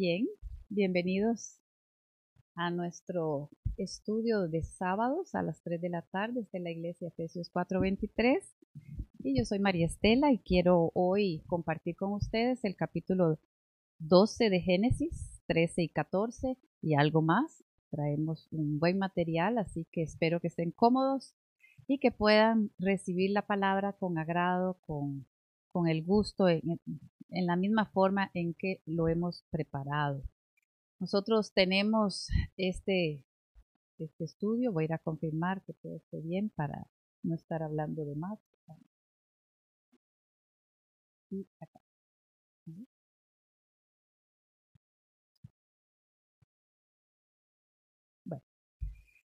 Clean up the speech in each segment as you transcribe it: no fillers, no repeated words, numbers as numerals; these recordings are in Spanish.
bien, bienvenidos a nuestro estudio de sábados a las 3 de la tarde desde la iglesia Efesios 4:23. Y yo soy María Estela y quiero hoy compartir con ustedes el capítulo 12 de Génesis 13 y 14 y algo más. Traemos un buen material, así que espero que estén cómodos y que puedan recibir la palabra con agrado, con el gusto, en la misma forma en que lo hemos preparado. Nosotros tenemos este estudio, voy a ir a confirmar que todo esté bien para no estar hablando de más. Y acá. Bueno,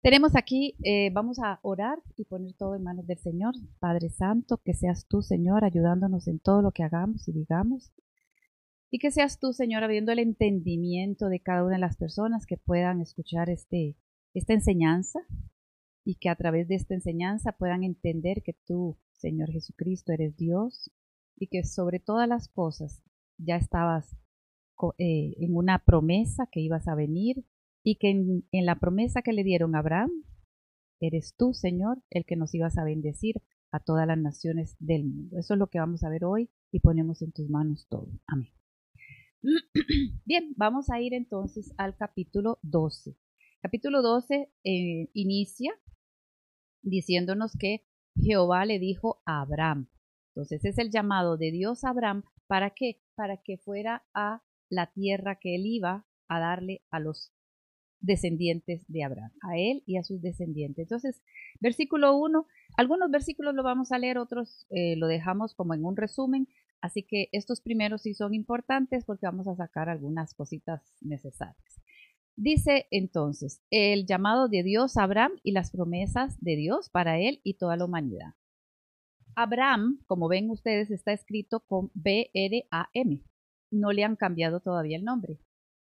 tenemos aquí, vamos a orar y poner todo en manos del Señor. Padre Santo, que seas tú, Señor, ayudándonos en todo lo que hagamos y digamos. Y que seas tú, Señor, abriendo el entendimiento de cada una de las personas que puedan escuchar esta enseñanza y que a través de esta enseñanza puedan entender que tú, Señor Jesucristo, eres Dios y que sobre todas las cosas ya estabas en una promesa que ibas a venir y que en la promesa que le dieron a Abraham, eres tú, Señor, el que nos ibas a bendecir a todas las naciones del mundo. Eso es lo que vamos a ver hoy y ponemos en tus manos todo. Amén. Bien, vamos a ir entonces al capítulo 12. Capítulo 12 inicia diciéndonos que Jehová le dijo a Abraham. Entonces es el llamado de Dios a Abraham. ¿Para qué? Para que fuera a la tierra que él iba a darle a los descendientes de Abraham, a él y a sus descendientes. Entonces, versículo 1, algunos versículos lo vamos a leer, otros lo dejamos como en un resumen. Así que estos primeros sí son importantes porque vamos a sacar algunas cositas necesarias. Dice entonces, el llamado de Dios a Abraham y las promesas de Dios para él y toda la humanidad. Abraham, como ven ustedes, está escrito con B-R-A-M. No le han cambiado todavía el nombre.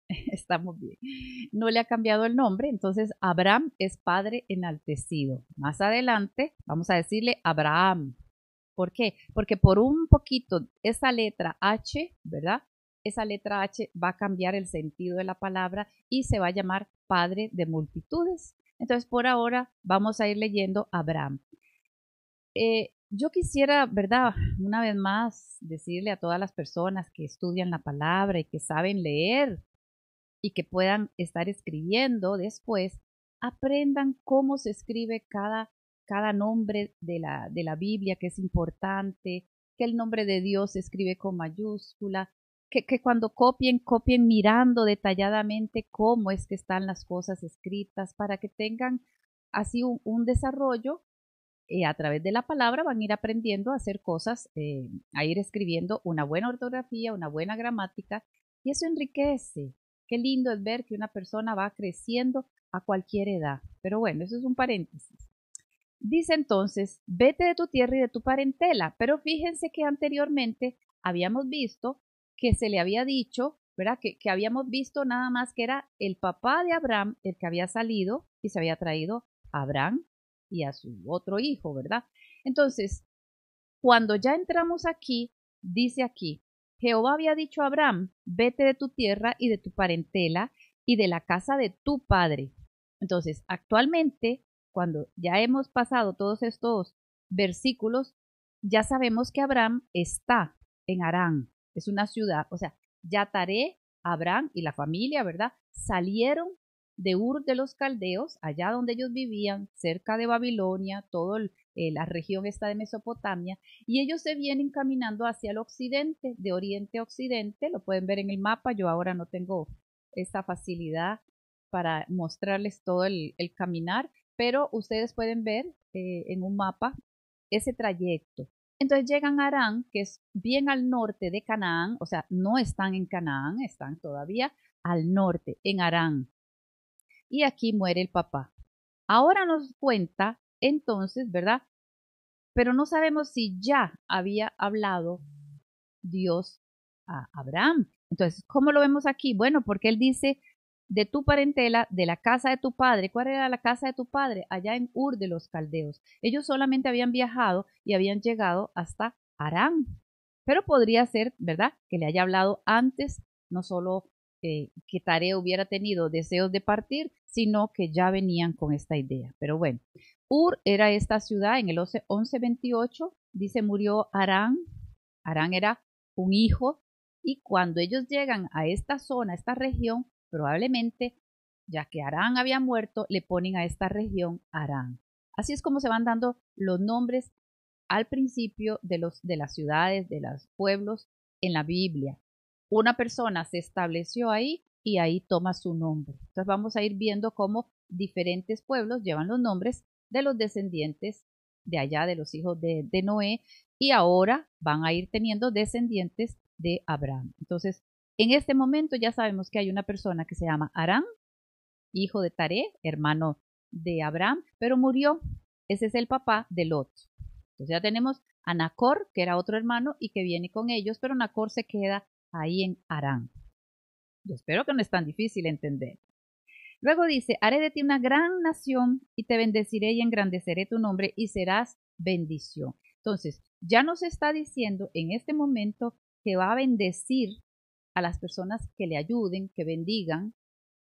Estamos bien. No le ha cambiado el nombre, entonces Abraham es padre enaltecido. Más adelante vamos a decirle Abraham. ¿Por qué? Porque por un poquito esa letra H, ¿verdad? Esa letra H va a cambiar el sentido de la palabra y se va a llamar Padre de Multitudes. Entonces, por ahora vamos a ir leyendo Abraham. Yo quisiera, ¿verdad? Una vez más decirle a todas las personas que estudian la palabra y que saben leer y que puedan estar escribiendo después, aprendan cómo se escribe cada nombre de la Biblia, que es importante, que el nombre de Dios se escribe con mayúscula, que cuando copien mirando detalladamente cómo es que están las cosas escritas, para que tengan así un desarrollo. A través de la palabra van a ir aprendiendo a hacer cosas, a ir escribiendo una buena ortografía, una buena gramática, y eso enriquece. Qué lindo es ver que una persona va creciendo a cualquier edad. Pero bueno, eso es un paréntesis. Dice entonces, vete de tu tierra y de tu parentela, pero fíjense que anteriormente habíamos visto que se le había dicho, ¿verdad? Que habíamos visto nada más que era el papá de Abraham el que había salido y se había traído a Abraham y a su otro hijo, ¿verdad? Entonces, cuando ya entramos aquí, dice aquí, Jehová había dicho a Abraham, vete de tu tierra y de tu parentela y de la casa de tu padre. Entonces, actualmente, cuando ya hemos pasado todos estos versículos, ya sabemos que Abraham está en Harán, es una ciudad. O sea, Yataré, Abraham y la familia, ¿verdad? Salieron de Ur de los Caldeos, allá donde ellos vivían, cerca de Babilonia, toda la región está de Mesopotamia, y ellos se vienen caminando hacia el occidente, de oriente a occidente, lo pueden ver en el mapa, yo ahora no tengo esta facilidad para mostrarles todo el caminar, pero ustedes pueden ver en un mapa ese trayecto. Entonces llegan a Harán, que es bien al norte de Canaán, o sea, no están en Canaán, están todavía al norte, en Harán. Y aquí muere el papá. Ahora nos cuenta, entonces, ¿verdad? Pero no sabemos si ya había hablado Dios a Abraham. Entonces, ¿cómo lo vemos aquí? Bueno, porque él dice... de tu parentela, de la casa de tu padre. ¿Cuál era la casa de tu padre? Allá en Ur de los Caldeos. Ellos solamente habían viajado y habían llegado hasta Harán. Pero podría ser, ¿verdad?, que le haya hablado antes, no solo que Taré hubiera tenido deseos de partir, sino que ya venían con esta idea. Pero bueno, Ur era esta ciudad. En el 11:28 dice, murió Harán. Harán era un hijo, y cuando ellos llegan a esta zona, a esta región, probablemente, ya que Harán había muerto, le ponen a esta región Harán. Así es como se van dando los nombres al principio de las ciudades, de los pueblos en la Biblia. Una persona se estableció ahí y ahí toma su nombre. Entonces vamos a ir viendo cómo diferentes pueblos llevan los nombres de los descendientes de allá, de los hijos de Noé, y ahora van a ir teniendo descendientes de Abraham. Entonces, en este momento ya sabemos que hay una persona que se llama Harán, hijo de Taré, hermano de Abraham, pero murió. Ese es el papá de Lot. Entonces ya tenemos a Nacor, que era otro hermano y que viene con ellos, pero Nacor se queda ahí en Harán. Yo espero que no es tan difícil entender. Luego dice, haré de ti una gran nación y te bendeciré y engrandeceré tu nombre y serás bendición. Entonces, ya nos está diciendo en este momento que va a bendecir a las personas que le ayuden, que bendigan,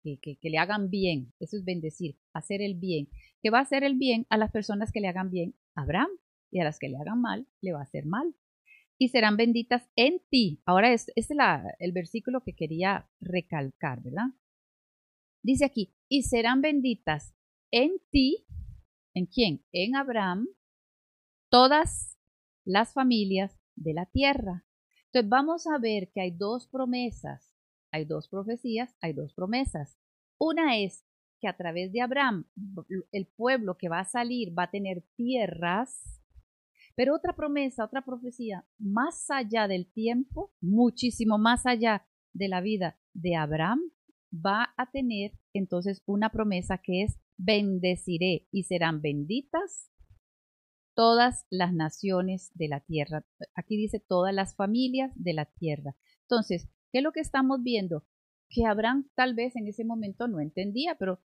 que le hagan bien. Eso es bendecir, hacer el bien. Que va a hacer el bien a las personas que le hagan bien a Abraham, y a las que le hagan mal, le va a hacer mal. Y serán benditas en ti. Ahora es el versículo que quería recalcar, ¿verdad? Dice aquí, y serán benditas en ti, ¿en quién? En Abraham, todas las familias de la tierra. Entonces vamos a ver que hay dos promesas, hay dos profecías, hay dos promesas. Una es que a través de Abraham, el pueblo que va a salir va a tener tierras. Pero otra promesa, otra profecía, más allá del tiempo, muchísimo más allá de la vida de Abraham, va a tener entonces una promesa que es bendeciré y serán benditas todas las naciones de la tierra. Aquí dice todas las familias de la tierra. Entonces, ¿qué es lo que estamos viendo? Que Abraham tal vez en ese momento no entendía, pero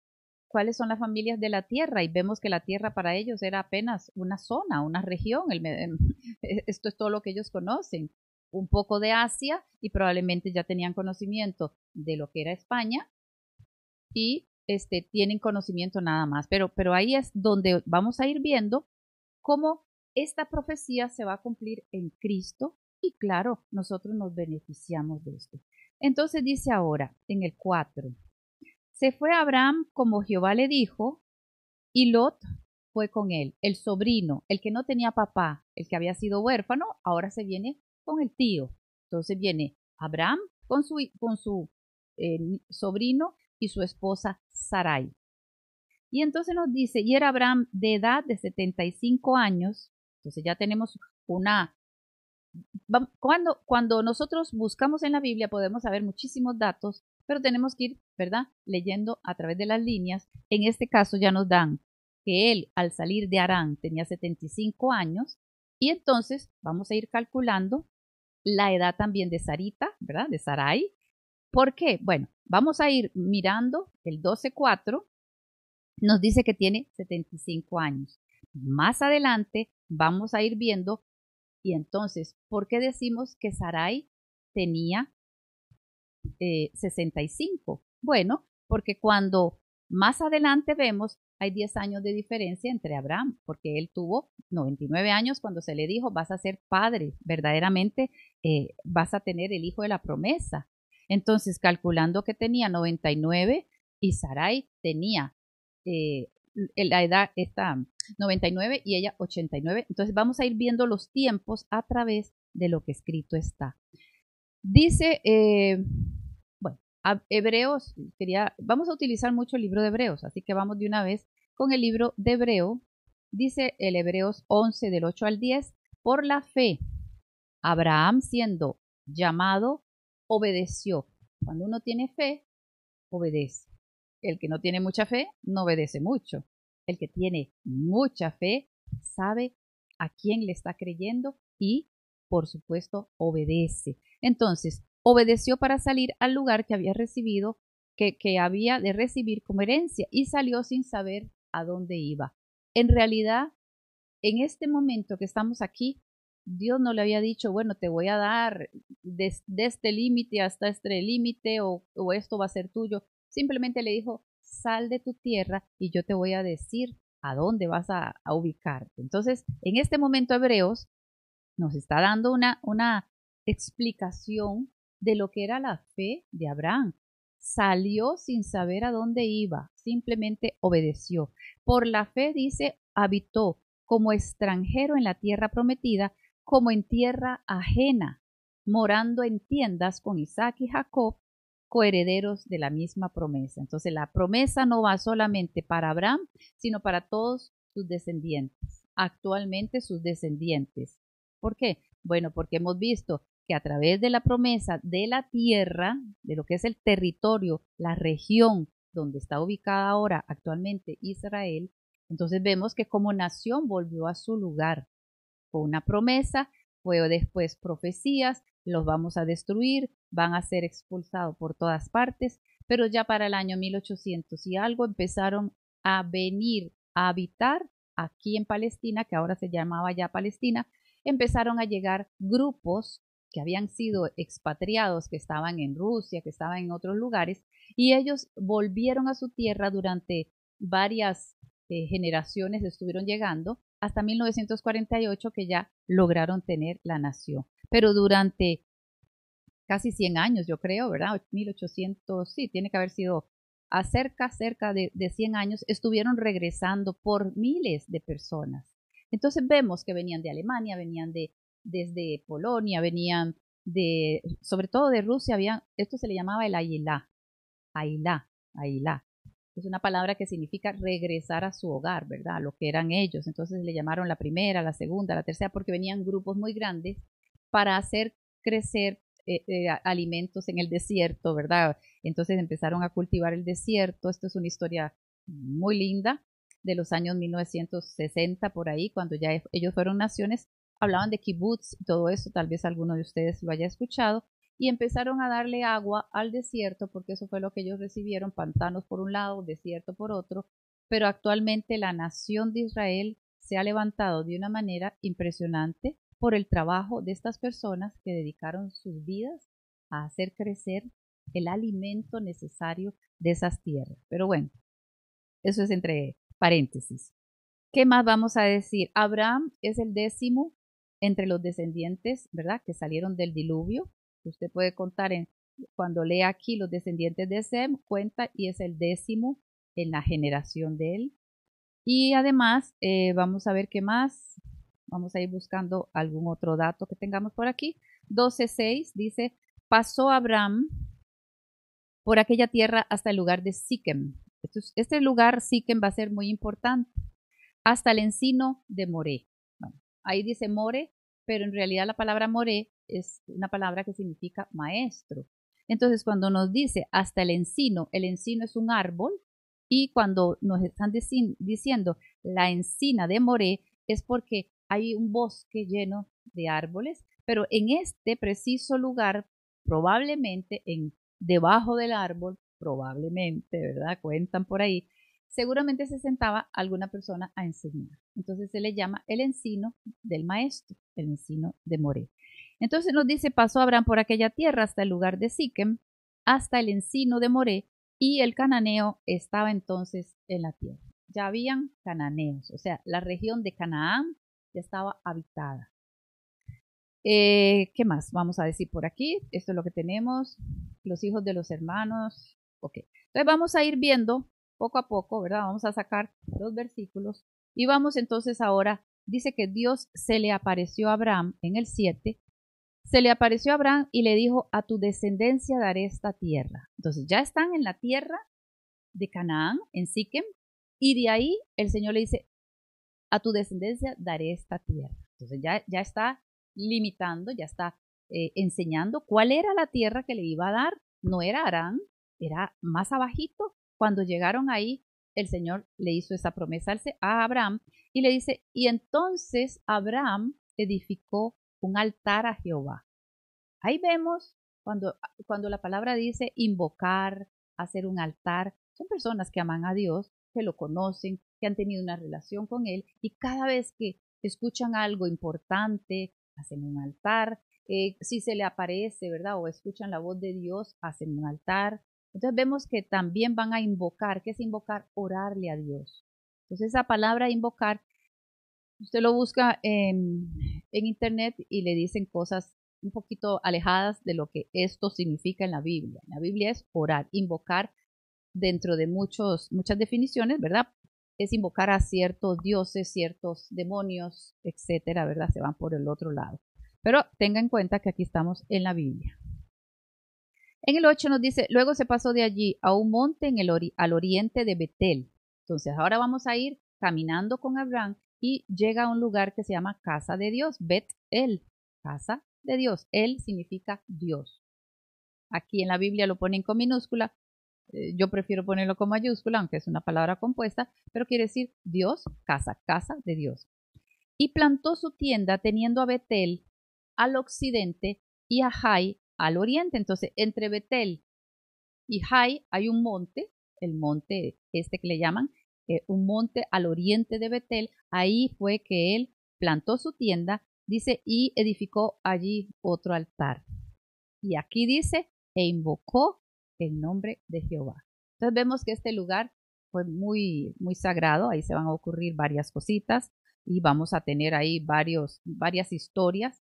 ¿cuáles son las familias de la tierra? Y vemos que la tierra para ellos era apenas una zona, una región. Esto es todo lo que ellos conocen. Un poco de Asia, y probablemente ya tenían conocimiento de lo que era España, y tienen conocimiento nada más. Pero ahí es donde vamos a ir viendo cómo esta profecía se va a cumplir en Cristo. Y claro, nosotros nos beneficiamos de esto. Entonces dice ahora, en el 4. Se fue Abraham como Jehová le dijo, y Lot fue con él, el sobrino, el que no tenía papá, el que había sido huérfano, ahora se viene con el tío. Entonces viene Abraham con su sobrino y su esposa Sarai. Y entonces nos dice, y era Abraham de edad de 75 años, entonces ya tenemos una... Cuando nosotros buscamos en la Biblia podemos saber muchísimos datos, pero tenemos que ir, ¿verdad?, leyendo a través de las líneas. En este caso ya nos dan que él al salir de Harán tenía 75 años, y entonces vamos a ir calculando la edad también de Sarita, ¿verdad?, de Sarai. ¿Por qué? Bueno, vamos a ir mirando el 12:4, nos dice que tiene 75 años. Más adelante vamos a ir viendo, y entonces, ¿por qué decimos que Sarai tenía 65? Bueno, porque cuando más adelante vemos, hay 10 años de diferencia entre Abraham, porque él tuvo 99 años cuando se le dijo, vas a ser padre, verdaderamente vas a tener el hijo de la promesa. Entonces, calculando que tenía 99 y Sarai tenía la edad está 99 y ella 89. Entonces, vamos a ir viendo los tiempos a través de lo que escrito está. Dice, bueno, Hebreos, vamos a utilizar mucho el libro de Hebreos, así que vamos de una vez con el libro de Hebreo. Dice el Hebreos 11 del 8 al 10, por la fe, Abraham siendo llamado, obedeció. Cuando uno tiene fe, obedece. El que no tiene mucha fe, no obedece mucho. El que tiene mucha fe, sabe a quién le está creyendo y, por supuesto, obedece. Entonces, obedeció para salir al lugar que había recibido, que había de recibir como herencia, y salió sin saber a dónde iba. En realidad, en este momento que estamos aquí, Dios no le había dicho, bueno, te voy a dar de este límite hasta este límite, o esto va a ser tuyo. Simplemente le dijo, sal de tu tierra y yo te voy a decir a dónde vas a ubicarte. Entonces, en este momento Hebreos nos está dando una explicación de lo que era la fe de Abraham. Salió sin saber a dónde iba, simplemente obedeció. Por la fe, dice, habitó como extranjero en la tierra prometida, como en tierra ajena, morando en tiendas con Isaac y Jacob, coherederos de la misma promesa. Entonces la promesa no va solamente para Abraham, sino para todos sus descendientes, actualmente sus descendientes. ¿Por qué? Bueno, porque hemos visto que a través de la promesa de la tierra, de lo que es el territorio, la región donde está ubicada ahora actualmente Israel, entonces vemos que como nación volvió a su lugar. Fue una promesa, fue después profecías, los vamos a destruir, van a ser expulsados por todas partes, pero ya para el año 1800 y algo empezaron a venir a habitar aquí en Palestina, que ahora se llamaba ya Palestina, empezaron a llegar grupos que habían sido expatriados, que estaban en Rusia, que estaban en otros lugares, y ellos volvieron a su tierra durante varias generaciones, estuvieron llegando hasta 1948 que ya lograron tener la nación. Pero durante casi 100 años, yo creo, ¿verdad? 1800, sí, tiene que haber sido cerca de 100 años, estuvieron regresando por miles de personas. Entonces vemos que venían de Alemania, venían desde Polonia, venían sobre todo de Rusia, esto se le llamaba el Ailá. Es una palabra que significa regresar a su hogar, ¿verdad? A lo que eran ellos. Entonces le llamaron la primera, la segunda, la tercera, porque venían grupos muy grandes para hacer crecer alimentos en el desierto, ¿verdad? Entonces empezaron a cultivar el desierto. Esto es una historia muy linda de los años 1960 por ahí, cuando ya ellos fueron naciones. Hablaban de kibbutz, todo eso, tal vez alguno de ustedes lo haya escuchado, y empezaron a darle agua al desierto, porque eso fue lo que ellos recibieron, pantanos por un lado, desierto por otro, pero actualmente la nación de Israel se ha levantado de una manera impresionante por el trabajo de estas personas que dedicaron sus vidas a hacer crecer el alimento necesario de esas tierras. Pero bueno, eso es entre paréntesis. ¿Qué más vamos a decir? Abraham es el 10º entre los descendientes, ¿verdad?, que salieron del diluvio. Usted puede contar, cuando lea aquí los descendientes de Sem, cuenta y es el 10º en la generación de él. Y además, vamos a ver qué más, vamos a ir buscando algún otro dato que tengamos por aquí. 12:6 dice, pasó Abraham por aquella tierra hasta el lugar de Siquem. Este lugar, Siquem, va a ser muy importante, hasta el encino de Moré. Bueno, ahí dice More, pero en realidad la palabra Moré es una palabra que significa maestro. Entonces, cuando nos dice hasta el encino es un árbol, y cuando nos están diciendo la encina de Moré, es porque hay un bosque lleno de árboles, pero en este preciso lugar, probablemente debajo del árbol, probablemente, ¿verdad? Cuentan por ahí, seguramente se sentaba alguna persona a enseñar. Entonces se le llama el encino del maestro, el encino de Moré. Entonces nos dice, pasó Abraham por aquella tierra hasta el lugar de Siquem, hasta el encino de Moré, y el cananeo estaba entonces en la tierra. Ya habían cananeos, o sea, la región de Canaán ya estaba habitada. ¿Qué más vamos a decir por aquí? Esto es lo que tenemos, los hijos de los hermanos. Ok, entonces vamos a ir viendo poco a poco, ¿verdad? Vamos a sacar los versículos y vamos entonces ahora, dice que Dios se le apareció a Abraham en el 7, se le apareció a Abraham y le dijo, a tu descendencia daré esta tierra. Entonces ya están en la tierra de Canaán, en Siquem, y de ahí el Señor le dice, a tu descendencia daré esta tierra. Entonces ya está limitando, ya está enseñando cuál era la tierra que le iba a dar. No era Harán, era más abajito. Cuando llegaron ahí, el Señor le hizo esa promesa a Abraham y le dice, y entonces Abraham edificó un altar a Jehová. Ahí vemos cuando la palabra dice invocar, hacer un altar, son personas que aman a Dios, que lo conocen, que han tenido una relación con Él, y cada vez que escuchan algo importante, hacen un altar. Si se le aparece, ¿verdad? O escuchan la voz de Dios, hacen un altar. Entonces vemos que también van a invocar. ¿Qué es invocar? Orarle a Dios. Entonces esa palabra invocar, usted lo busca en internet y le dicen cosas un poquito alejadas de lo que esto significa en la Biblia. En la Biblia es orar, invocar dentro de muchas definiciones, ¿verdad? Es invocar a ciertos dioses, ciertos demonios, etcétera, ¿verdad? Se van por el otro lado. Pero tenga en cuenta que aquí estamos en la Biblia. En el 8 nos dice, luego se pasó de allí a un monte en al oriente de Betel. Entonces ahora vamos a ir caminando con Abraham y llega a un lugar que se llama Casa de Dios, Bet-El, Casa de Dios. El significa Dios. Aquí en la Biblia lo ponen con minúscula. Yo prefiero ponerlo con mayúscula, aunque es una palabra compuesta, pero quiere decir Dios, casa, casa de Dios. Y plantó su tienda teniendo a Betel al occidente y a Jai al oriente. Entonces, entre Betel y Jai hay un monte, el monte este que le llaman, un monte al oriente de Betel. Ahí fue que él plantó su tienda, dice, y edificó allí otro altar. Y aquí dice, e invocó el nombre de Jehová. Entonces vemos que este lugar fue muy, muy sagrado. Ahí se van a ocurrir varias cositas y vamos a tener ahí varias historias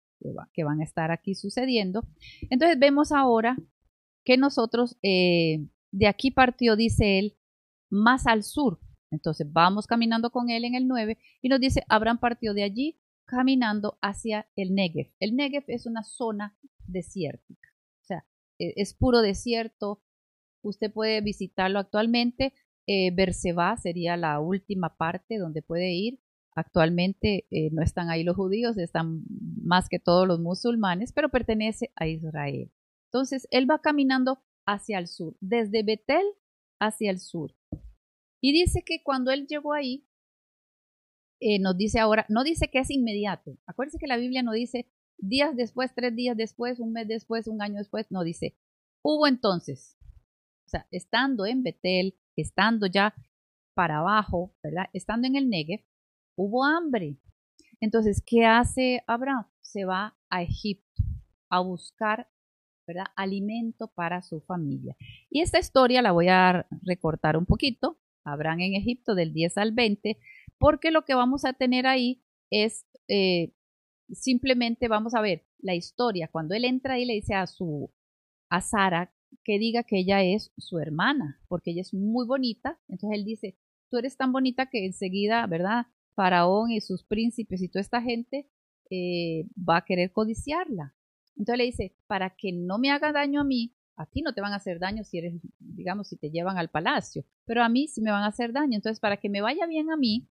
que van a estar aquí sucediendo. Entonces vemos ahora que nosotros, de aquí partió, dice él, más al sur. Entonces vamos caminando con él en el 9 y nos dice, Abraham partió de allí caminando hacia el Negev. El Negev es una zona desértica. Es puro desierto, usted puede visitarlo actualmente, Berseba sería la última parte donde puede ir, actualmente no están ahí los judíos, están más que todos los musulmanes, pero pertenece a Israel. Entonces él va caminando hacia el sur, desde Betel hacia el sur, y dice que cuando él llegó ahí, nos dice ahora, no dice que es inmediato, acuérdense que la Biblia no dice días después, 3 días después, 1 mes después, 1 año después, no dice. Hubo entonces, o sea, estando en Betel, estando ya para abajo, ¿verdad? Estando en el Negev, hubo hambre. Entonces, ¿qué hace Abraham? Se va a Egipto a buscar, ¿verdad?, alimento para su familia. Y esta historia la voy a recortar un poquito, Abraham en Egipto del 10 al 20, porque lo que vamos a tener ahí es... simplemente vamos a ver la historia. Cuando él entra ahí le dice a Sara que diga que ella es su hermana, porque ella es muy bonita. Entonces él dice, tú eres tan bonita que enseguida, ¿verdad?, Faraón y sus príncipes y toda esta gente va a querer codiciarla. Entonces le dice, para que no me haga daño a mí, a ti no te van a hacer daño si eres, digamos, si te llevan al palacio, pero a mí sí me van a hacer daño. Entonces, para que me vaya bien a mí,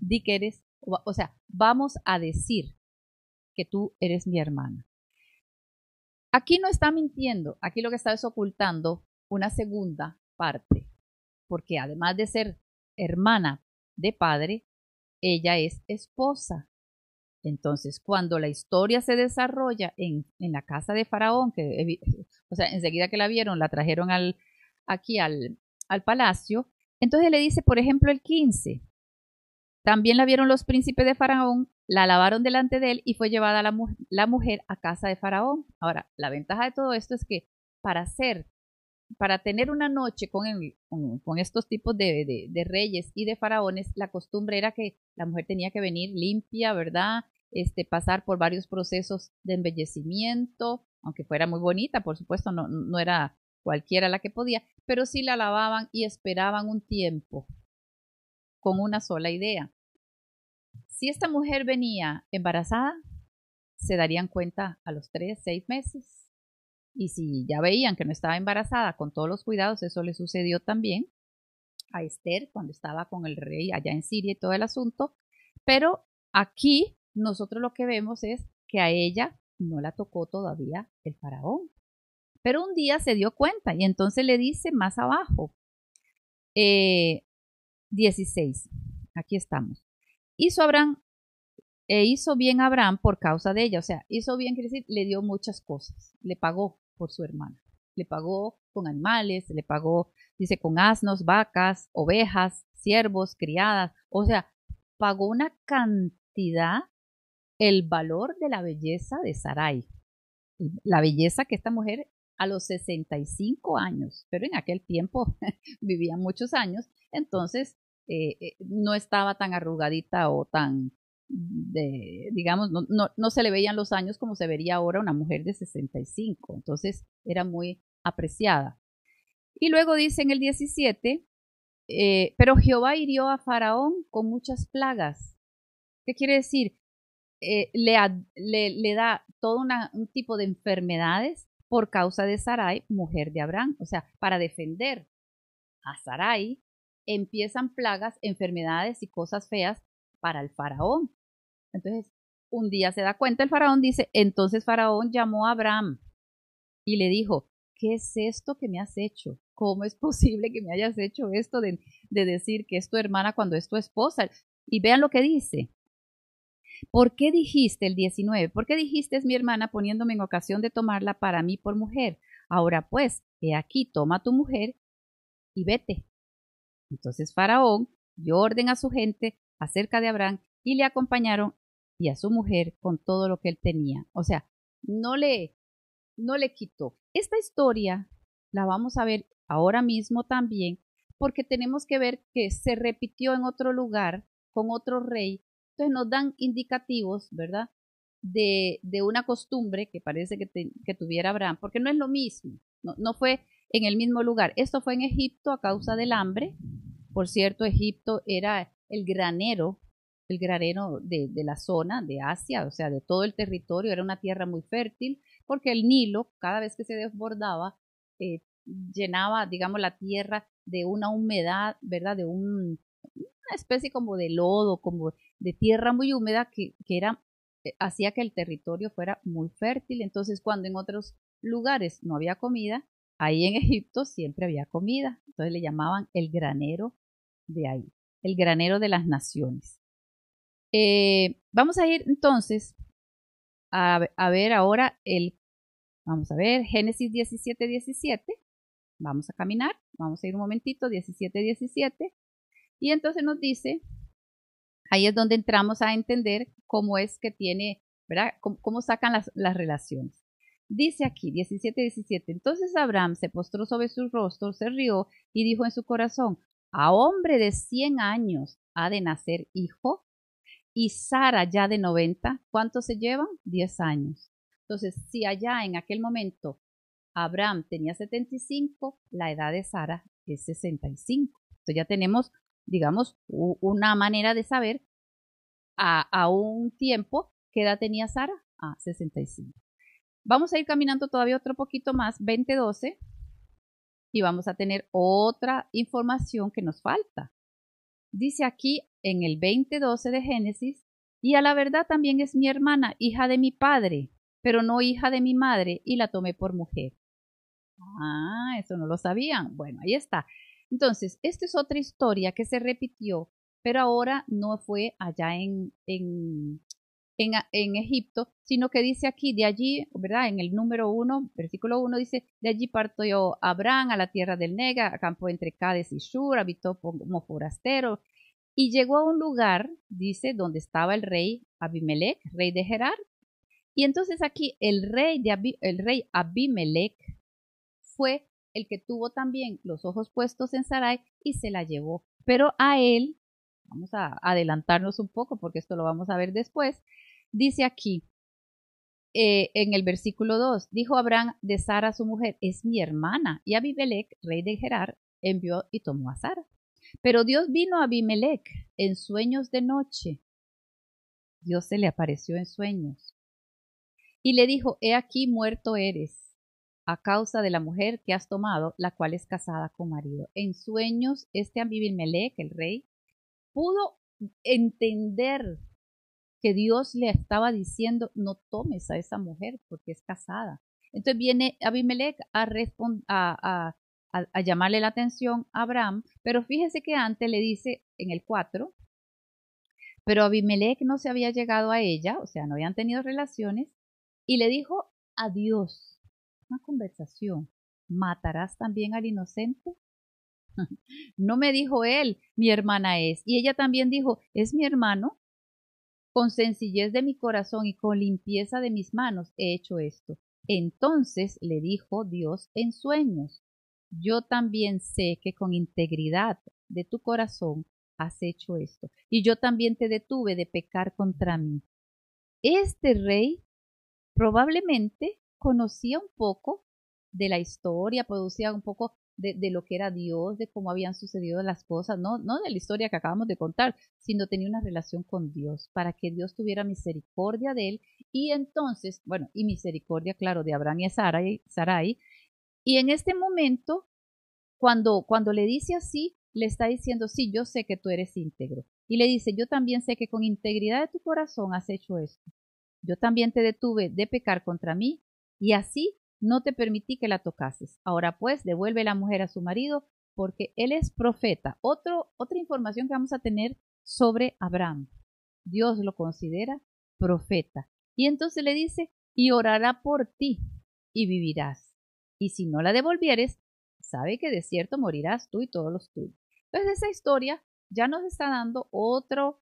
di que eres, o sea, vamos a decir que tú eres mi hermana. Aquí no está mintiendo, aquí lo que está es ocultando una segunda parte, porque además de ser hermana de padre, ella es esposa. Entonces, cuando la historia se desarrolla en la casa de Faraón, que, o sea, enseguida que la vieron, la trajeron al palacio, entonces le dice, por ejemplo, el 15, también la vieron los príncipes de Faraón, la lavaron delante de él y fue llevada la mujer a casa de Faraón. Ahora, la ventaja de todo esto es que para tener una noche con estos tipos de reyes y de faraones, la costumbre era que la mujer tenía que venir limpia, ¿verdad? Pasar por varios procesos de embellecimiento, aunque fuera muy bonita, por supuesto, no era cualquiera la que podía, pero sí la lavaban y esperaban un tiempo con una sola idea. Si esta mujer venía embarazada, se darían cuenta a los 3, 6 meses. Y si ya veían que no estaba embarazada, con todos los cuidados, eso le sucedió también a Esther cuando estaba con el rey allá en Siria y todo el asunto. Pero aquí nosotros lo que vemos es que a ella no la tocó todavía el faraón. Pero un día se dio cuenta y entonces le dice más abajo, 16, aquí estamos. Hizo bien Abraham por causa de ella, o sea, hizo bien, quiere decir, le dio muchas cosas, le pagó por su hermana, le pagó con animales, le pagó, dice, con asnos, vacas, ovejas, siervos, criadas, o sea, pagó una cantidad el valor de la belleza de Sarai, la belleza que esta mujer a los 65 años, pero en aquel tiempo vivían muchos años, entonces no estaba tan arrugadita o tan, digamos, no se le veían los años como se vería ahora una mujer de 65, entonces era muy apreciada. Y luego dice en el 17, pero Jehová hirió a Faraón con muchas plagas. ¿Qué quiere decir? Le da todo un tipo de enfermedades por causa de Sarai, mujer de Abraham. O sea, para defender a Sarai, empiezan plagas, enfermedades y cosas feas para el faraón. Entonces, un día se da cuenta el faraón, dice, entonces Faraón llamó a Abraham y le dijo, ¿qué es esto que me has hecho? ¿Cómo es posible que me hayas hecho esto de decir que es tu hermana cuando es tu esposa? Y vean lo que dice. ¿Por qué dijiste, el 19, por qué dijiste es mi hermana poniéndome en ocasión de tomarla para mí por mujer? Ahora pues, he aquí, toma tu mujer y vete. Entonces Faraón dio orden a su gente acerca de Abraham y le acompañaron y a su mujer con todo lo que él tenía. O sea, no le quitó. Esta historia la vamos a ver ahora mismo también porque tenemos que ver que se repitió en otro lugar con otro rey. Entonces nos dan indicativos, ¿verdad? De una costumbre que parece que tuviera Abraham, porque no es lo mismo, no fue en el mismo lugar. Esto fue en Egipto a causa del hambre. Por cierto, Egipto era el granero de la zona de Asia, o sea, de todo el territorio, era una tierra muy fértil, porque el Nilo, cada vez que se desbordaba, llenaba, digamos, la tierra de una humedad, ¿verdad? De una especie como de lodo, como de tierra muy húmeda que era, hacía que el territorio fuera muy fértil. Entonces, cuando en otros lugares no había comida, ahí en Egipto siempre había comida. Entonces le llamaban el granero de ahí, el granero de las naciones. Vamos a ir entonces a ver ahora vamos a ver Génesis 17:17. Vamos a caminar, vamos a ir un momentito, 17:17. Y entonces nos dice, ahí es donde entramos a entender cómo es que tiene, ¿verdad? Cómo sacan las relaciones. Dice aquí, 17:17, entonces Abraham se postró sobre su rostro, se rió y dijo en su corazón, a hombre de 100 años ha de nacer hijo, y Sara ya de 90, ¿cuánto se llevan? 10 años. Entonces, si allá en aquel momento Abraham tenía 75, la edad de Sara es 65. Entonces ya tenemos, digamos, una manera de saber a un tiempo qué edad tenía Sara, 65. Vamos a ir caminando todavía otro poquito más, 20:12, y vamos a tener otra información que nos falta. Dice aquí en el 20:12 de Génesis, y a la verdad también es mi hermana, hija de mi padre, pero no hija de mi madre, y la tomé por mujer. Eso no lo sabían. Bueno, ahí está. Entonces, esta es otra historia que se repitió, pero ahora no fue allá en Egipto, sino que dice aquí, de allí, ¿verdad? En el número 1, versículo 1 dice, de allí partió Abraham a la tierra del Negev, acampó entre Cades y Shur, habitó como forastero, y llegó a un lugar, dice, donde estaba el rey Abimelech, rey de Gerar. Y entonces aquí el rey Abimelech fue el que tuvo también los ojos puestos en Sarai y se la llevó. Pero a él, vamos a adelantarnos un poco porque esto lo vamos a ver después, dice aquí, en el versículo 2, dijo Abraham de Sara su mujer, es mi hermana, y Abimelech, rey de Gerar, envió y tomó a Sara. Pero Dios vino a Abimelech en sueños de noche, Dios se le apareció en sueños, y le dijo, he aquí muerto eres, a causa de la mujer que has tomado, la cual es casada con marido. En sueños, este Abimelech, el rey, pudo entender que Dios le estaba diciendo, no tomes a esa mujer porque es casada. Entonces viene Abimelech a llamarle la atención a Abraham, pero fíjese que antes le dice en el 4, pero Abimelech no se había llegado a ella, o sea, no habían tenido relaciones, y le dijo adiós. Una conversación, ¿matarás también al inocente? No me dijo él, mi hermana es, y ella también dijo, es mi hermano, Con sencillez de mi corazón y con limpieza de mis manos he hecho esto. Entonces le dijo Dios en sueños: yo también sé que con integridad de tu corazón has hecho esto, y yo también te detuve de pecar contra mí. Este rey probablemente conocía un poco de la historia, producía un poco de lo que era Dios, de cómo habían sucedido las cosas, no de la historia que acabamos de contar, sino tenía una relación con Dios, para que Dios tuviera misericordia de él, y entonces, bueno, y misericordia, claro, de Abraham y Sarai, y en este momento, cuando le dice así, le está diciendo: sí, yo sé que tú eres íntegro, y le dice: yo también sé que con integridad de tu corazón has hecho esto, yo también te detuve de pecar contra mí, y así no te permití que la tocases. Ahora pues, devuelve la mujer a su marido, porque él es profeta. Otra información que vamos a tener sobre Abraham. Dios lo considera profeta. Y entonces le dice: y orará por ti, y vivirás. Y si no la devolvieres, sabe que de cierto morirás tú y todos los tuyos. Entonces esa historia ya nos está dando otro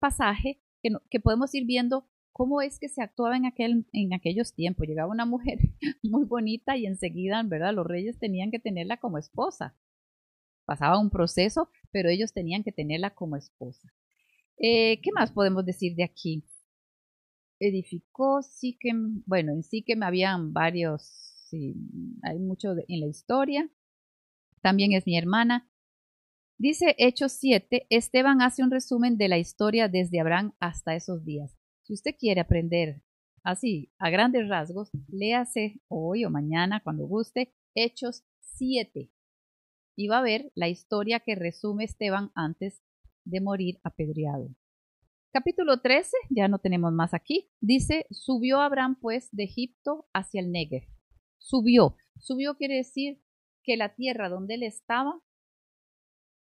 pasaje que podemos ir viendo cómo es que se actuaba en aquellos tiempos. Llegaba una mujer muy bonita y enseguida, ¿verdad?, los reyes tenían que tenerla como esposa. Pasaba un proceso, pero ellos tenían que tenerla como esposa. ¿Qué más podemos decir de aquí? Edificó Siquem. Bueno, en Siquem habían varios, sí, hay mucho en la historia. También es mi hermana. Dice Hechos 7, Esteban hace un resumen de la historia desde Abraham hasta esos días. Si usted quiere aprender así, a grandes rasgos, léase hoy o mañana, cuando guste, Hechos 7. Y va a ver la historia que resume Esteban antes de morir apedreado. Capítulo 13, ya no tenemos más aquí. Dice: subió Abraham pues de Egipto hacia el Negev. Subió. Subió quiere decir que la tierra donde él estaba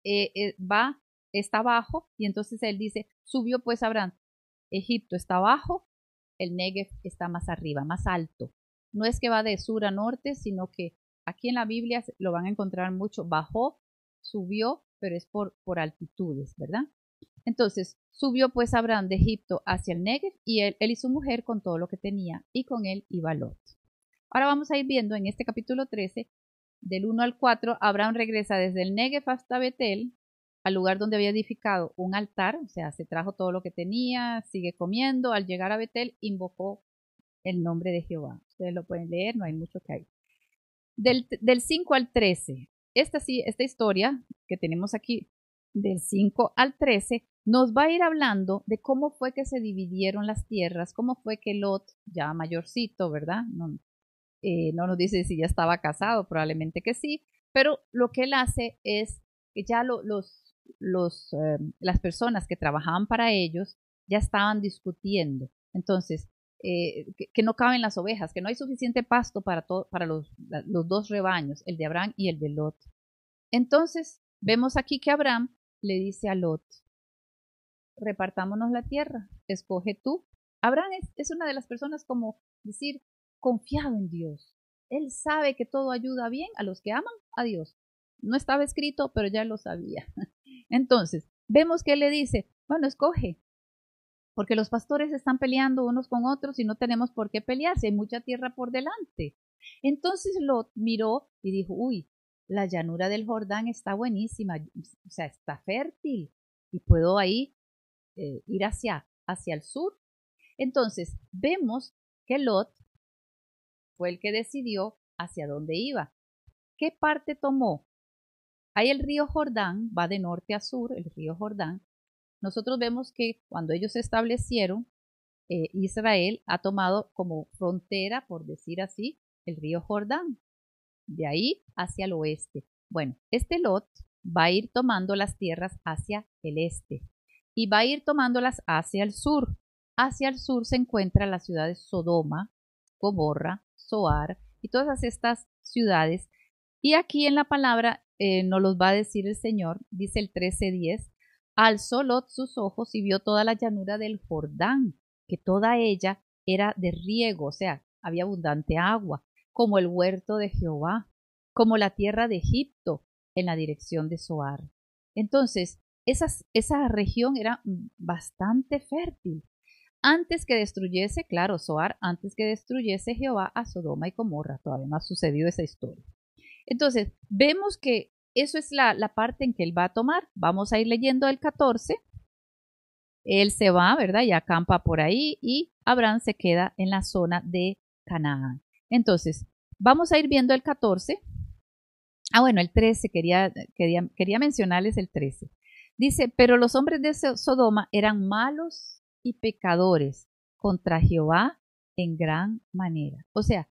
está abajo. Y entonces él dice: subió pues Abraham. Egipto está abajo, el Negev está más arriba, más alto. No es que va de sur a norte, sino que aquí en la Biblia lo van a encontrar mucho. Bajó, subió, pero es por altitudes, ¿verdad? Entonces, subió pues Abraham de Egipto hacia el Negev, y él y su mujer con todo lo que tenía, y con él iba Lot. Ahora vamos a ir viendo en este capítulo 13, del 1 al 4, Abraham regresa desde el Negev hasta Betel, al lugar donde había edificado un altar, o sea, se trajo todo lo que tenía, sigue comiendo. Al llegar a Betel, invocó el nombre de Jehová. Ustedes lo pueden leer, no hay mucho que hay. Del 5 al 13, esta historia que tenemos aquí, del 5 al 13, nos va a ir hablando de cómo fue que se dividieron las tierras, cómo fue que Lot, ya mayorcito, ¿verdad? No nos dice si ya estaba casado, probablemente que sí, pero lo que él hace es que ya las personas que trabajaban para ellos ya estaban discutiendo, entonces que no caben las ovejas, que no hay suficiente pasto para los dos rebaños, el de Abraham y el de Lot. Entonces vemos aquí que Abraham le dice a Lot: repartámonos la tierra, escoge tú. Abraham es una de las personas, como decir, confiado en Dios. Él sabe que todo ayuda bien a los que aman a Dios. No estaba escrito, pero ya lo sabía. Entonces, vemos que él le dice: bueno, escoge, porque los pastores están peleando unos con otros y no tenemos por qué pelearse, hay mucha tierra por delante. Entonces Lot miró y dijo: uy, la llanura del Jordán está buenísima, o sea, está fértil, y puedo ahí ir hacia el sur. Entonces, vemos que Lot fue el que decidió hacia dónde iba. ¿Qué parte tomó? Ahí el río Jordán va de norte a sur, el río Jordán. Nosotros vemos que cuando ellos se establecieron, Israel ha tomado como frontera, por decir así, el río Jordán. De ahí hacia el oeste. Bueno, este Lot va a ir tomando las tierras hacia el este y va a ir tomándolas hacia el sur. Hacia el sur se encuentran las ciudades Sodoma, Gomorra, Zoar y todas estas ciudades. Y aquí en la palabra nos los va a decir el Señor, dice el 13:10, alzó Lot sus ojos y vio toda la llanura del Jordán, que toda ella era de riego, o sea, había abundante agua, como el huerto de Jehová, como la tierra de Egipto en la dirección de Zoar. Entonces, esa región era bastante fértil. Antes que destruyese, claro, Zoar, antes que destruyese Jehová a Sodoma y Gomorra. Todavía no ha sucedido esa historia. Entonces, vemos que eso es la parte en que él va a tomar. Vamos a ir leyendo el 14. Él se va, ¿verdad? Y acampa por ahí y Abraham se queda en la zona de Canaán. Entonces, vamos a ir viendo el 14. Ah, bueno, el 13, quería mencionarles el 13. Dice, pero los hombres de Sodoma eran malos y pecadores contra Jehová en gran manera. O sea,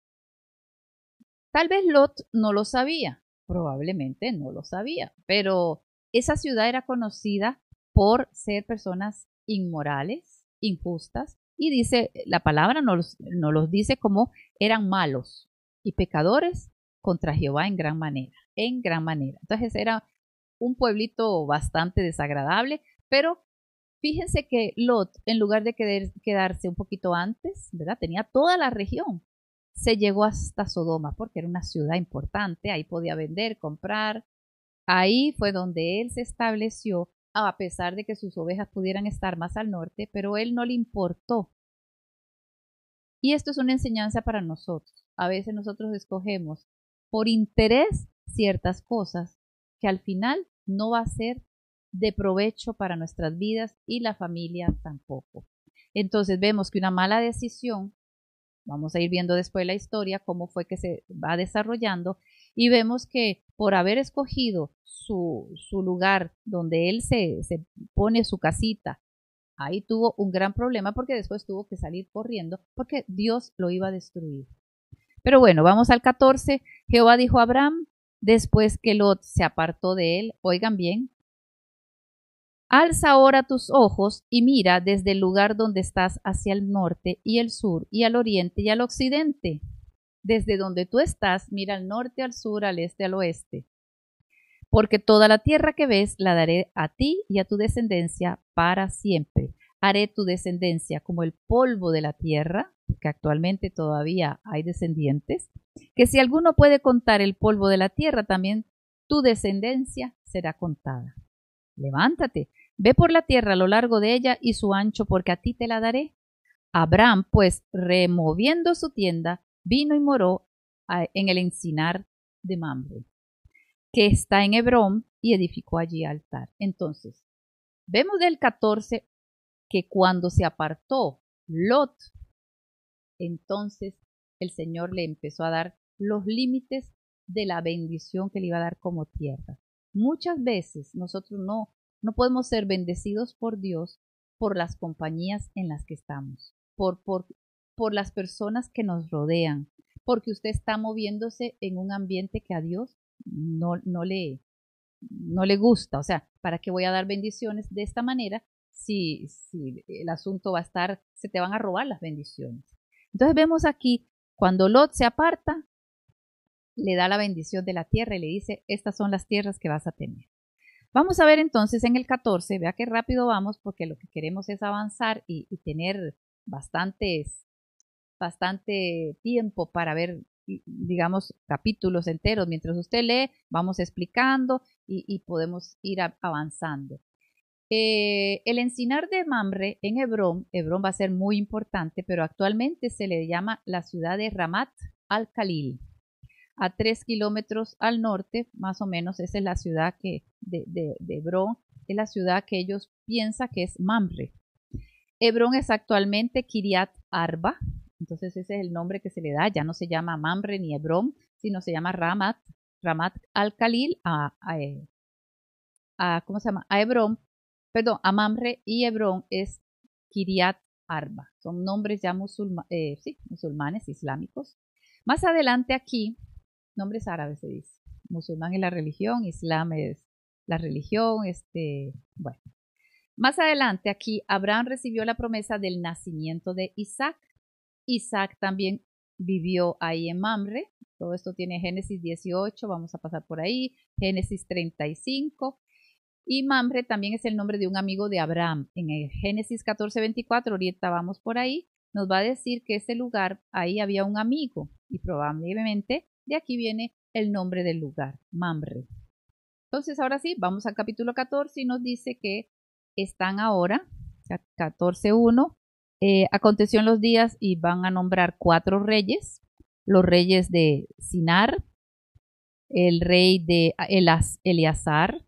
tal vez Lot no lo sabía, probablemente no lo sabía, pero esa ciudad era conocida por ser personas inmorales, injustas, y dice, la palabra nos los dice como eran malos y pecadores contra Jehová en gran manera, en gran manera. Entonces era un pueblito bastante desagradable, pero fíjense que Lot, en lugar de quedarse un poquito antes, ¿verdad? Tenía toda la región, se llegó hasta Sodoma porque era una ciudad importante, ahí podía vender, comprar, ahí fue donde él se estableció, a pesar de que sus ovejas pudieran estar más al norte, pero él no le importó. Y esto es una enseñanza para nosotros. A veces nosotros escogemos por interés ciertas cosas que al final no va a ser de provecho para nuestras vidas y la familia tampoco. Entonces vemos que una mala decisión, vamos a ir viendo después la historia, cómo fue que se va desarrollando, y vemos que por haber escogido su lugar donde él se pone su casita, ahí tuvo un gran problema porque después tuvo que salir corriendo porque Dios lo iba a destruir. Pero bueno, vamos al 14. Jehová dijo a Abraham, después que Lot se apartó de él, oigan bien, alza ahora tus ojos y mira desde el lugar donde estás hacia el norte y el sur y al oriente y al occidente. Desde donde tú estás, mira al norte, al sur, al este, al oeste. Porque toda la tierra que ves la daré a ti y a tu descendencia para siempre. Haré tu descendencia como el polvo de la tierra, porque actualmente todavía hay descendientes, que si alguno puede contar el polvo de la tierra, también tu descendencia será contada. Levántate, ve por la tierra a lo largo de ella y su ancho, porque a ti te la daré. Abraham, pues, removiendo su tienda, vino y moró en el encinar de Mamre, que está en Hebrón, y edificó allí altar. Entonces, vemos del 14 que cuando se apartó Lot, entonces el Señor le empezó a dar los límites de la bendición que le iba a dar como tierra. Muchas veces nosotros no podemos ser bendecidos por Dios por las compañías en las que estamos, por las personas que nos rodean, porque usted está moviéndose en un ambiente que a Dios no le gusta. O sea, ¿para qué voy a dar bendiciones de esta manera si el asunto va a estar, se te van a robar las bendiciones? Entonces vemos aquí, cuando Lot se aparta, le da la bendición de la tierra y le dice, estas son las tierras que vas a tener. Vamos a ver entonces en el 14, vea qué rápido vamos, porque lo que queremos es avanzar y tener bastante tiempo para ver, digamos, capítulos enteros. Mientras usted lee, vamos explicando y podemos ir avanzando. El encinar de Mamre en Hebrón, Hebrón va a ser muy importante, pero actualmente se le llama la ciudad de Ramat al-Khalil. A 3 kilómetros al norte, más o menos, esa es la ciudad de Hebrón, es la ciudad que ellos piensan que es Mamre. Hebrón es actualmente Kiriat Arba, entonces ese es el nombre que se le da, ya no se llama Mamre ni Hebrón, sino se llama Ramat al-Khalil a Hebrón, perdón, a Mamre, y Hebrón es Kiriat Arba, son nombres ya musulmanes, islámicos. Más adelante aquí, nombres árabes se dice, musulmán es la religión, islam es la religión, bueno. Más adelante aquí, Abraham recibió la promesa del nacimiento de Isaac. Isaac también vivió ahí en Mamre. Todo esto tiene Génesis 18, vamos a pasar por ahí, Génesis 35. Y Mamre también es el nombre de un amigo de Abraham. En el Génesis 14:24, ahorita vamos por ahí, nos va a decir que ese lugar, ahí había un amigo y probablemente de aquí viene el nombre del lugar, Mamre. Entonces, ahora sí, vamos al capítulo 14 y nos dice que están ahora, 14.1, aconteció en los días y van a nombrar 4 reyes, los reyes de Sinar, el rey de Eleazar,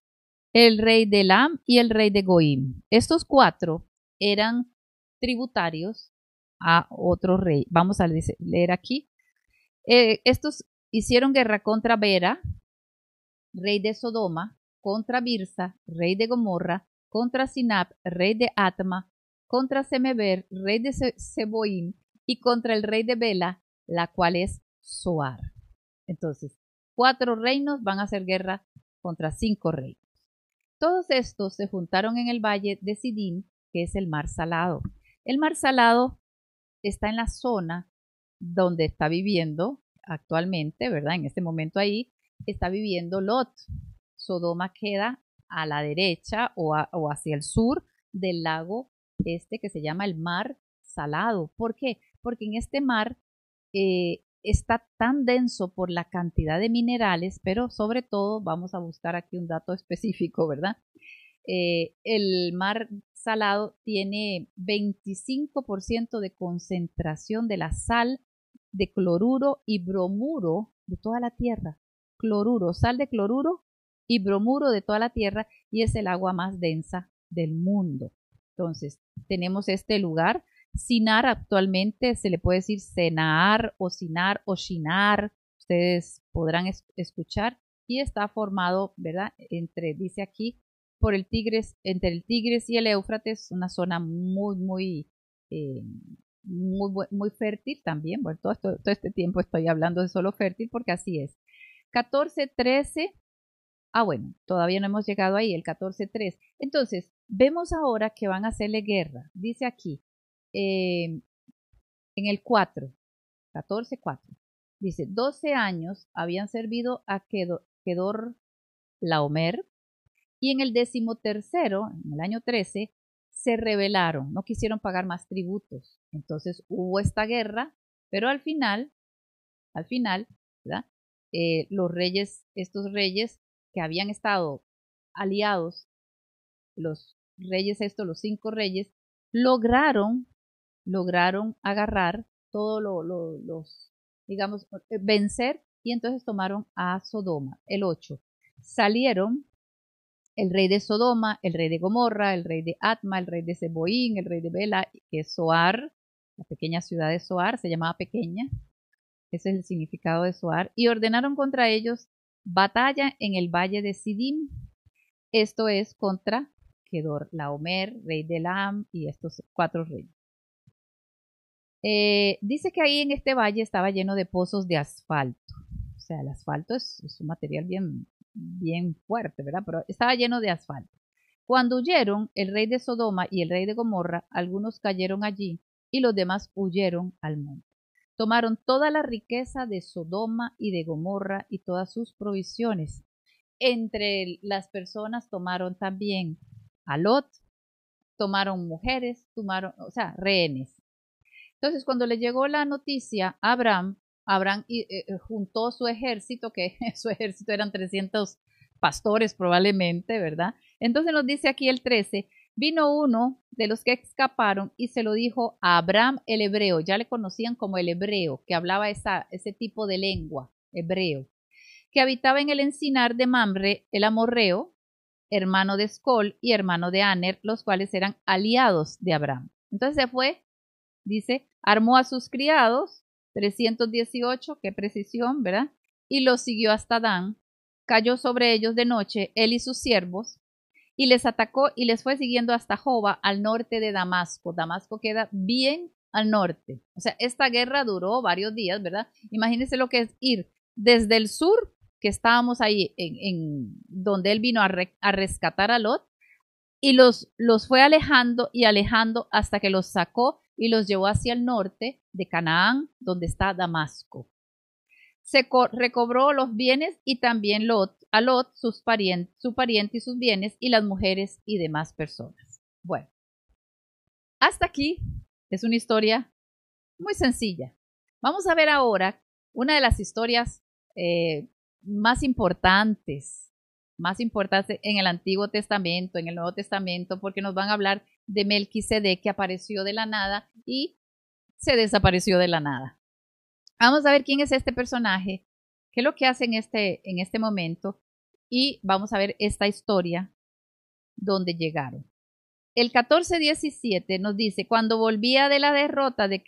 el rey de Elam y el rey de Goim. Estos 4 eran tributarios a otro rey. Vamos a leer aquí. Estos hicieron guerra contra Bera, rey de Sodoma, contra Birsa, rey de Gomorra, contra Sinab, rey de Atma, contra Semeber, rey de Seboim, y contra el rey de Bela, la cual es Zoar. Entonces, 4 reinos van a hacer guerra contra 5 reinos. Todos estos se juntaron en el valle de Sidim, que es el Mar Salado. El Mar Salado está en la zona donde está viviendo actualmente, ¿verdad? En este momento ahí está viviendo Lot. Sodoma queda a la derecha o hacia el sur del lago este que se llama el Mar Salado. ¿Por qué? Porque en este mar está tan denso por la cantidad de minerales, pero sobre todo, vamos a buscar aquí un dato específico, ¿verdad? El Mar Salado tiene 25% de concentración de la sal de cloruro y bromuro de toda la tierra. Cloruro, sal de cloruro y bromuro de toda la tierra, y es el agua más densa del mundo. Entonces, tenemos este lugar. Sinar actualmente se le puede decir Senaar o Sinar o Shinar, ustedes podrán escuchar, y está formado, ¿verdad? Dice aquí, por el Tigres, entre el Tigres y el Éufrates, una zona muy fértil también. Bueno, todo este tiempo estoy hablando de solo fértil porque así es. 14:13, bueno, todavía no hemos llegado ahí, el 14:3. Entonces, vemos ahora que van a hacerle guerra, dice aquí. En el 14:4 dice: 12 años habían servido a Kedor Laomer, y en el 13º, en el año 13, se rebelaron, no quisieron pagar más tributos. Entonces hubo esta guerra, pero al final, ¿verdad? Los reyes, estos reyes que habían estado aliados, los 5 reyes, lograron agarrar todo digamos, vencer, y entonces tomaron a Sodoma. El 8, salieron el rey de Sodoma, el rey de Gomorra, el rey de Atma, el rey de Seboín, el rey de Bela, que es Zoar, la pequeña ciudad de Zoar, se llamaba pequeña, ese es el significado de Zoar, y ordenaron contra ellos batalla en el valle de Sidim, esto es contra Kedor Laomer, rey de Elam, y estos 4 reyes. Dice que ahí en este valle estaba lleno de pozos de asfalto. O sea, el asfalto es un material bien fuerte, ¿verdad? Pero estaba lleno de asfalto. Cuando huyeron el rey de Sodoma y el rey de Gomorra, algunos cayeron allí y los demás huyeron al monte. Tomaron toda la riqueza de Sodoma y de Gomorra y todas sus provisiones. Entre las personas tomaron también a Lot, tomaron mujeres, rehenes. Entonces, cuando le llegó la noticia a Abraham juntó su ejército, que su ejército eran 300 pastores probablemente, ¿verdad? Entonces nos dice aquí el 13, vino uno de los que escaparon y se lo dijo a Abraham el hebreo, ya le conocían como el hebreo, que hablaba ese tipo de lengua, hebreo, que habitaba en el encinar de Mamre, el amorreo, hermano de Escol y hermano de Aner, los cuales eran aliados de Abraham. Entonces se fue, dice, armó a sus criados, 318, qué precisión, ¿verdad? Y los siguió hasta Dan, cayó sobre ellos de noche, él y sus siervos, y les atacó y les fue siguiendo hasta Joba, al norte de Damasco. Damasco queda bien al norte. O sea, esta guerra duró varios días, ¿verdad? Imagínense lo que es ir desde el sur, que estábamos ahí en donde él vino a rescatar a Lot, y los fue alejando hasta que los sacó y los llevó hacia el norte de Canaán, donde está Damasco. Se recobró los bienes y también a Lot, su pariente y sus bienes, y las mujeres y demás personas. Bueno, hasta aquí es una historia muy sencilla. Vamos a ver ahora una de las historias más importantes más importante en el Antiguo Testamento, en el Nuevo Testamento, porque nos van a hablar de Melquisedec, que apareció de la nada y se desapareció de la nada. Vamos a ver quién es este personaje, qué es lo que hace en este momento, y vamos a ver esta historia donde llegaron. El 14:17 nos dice: cuando volvía de la derrota de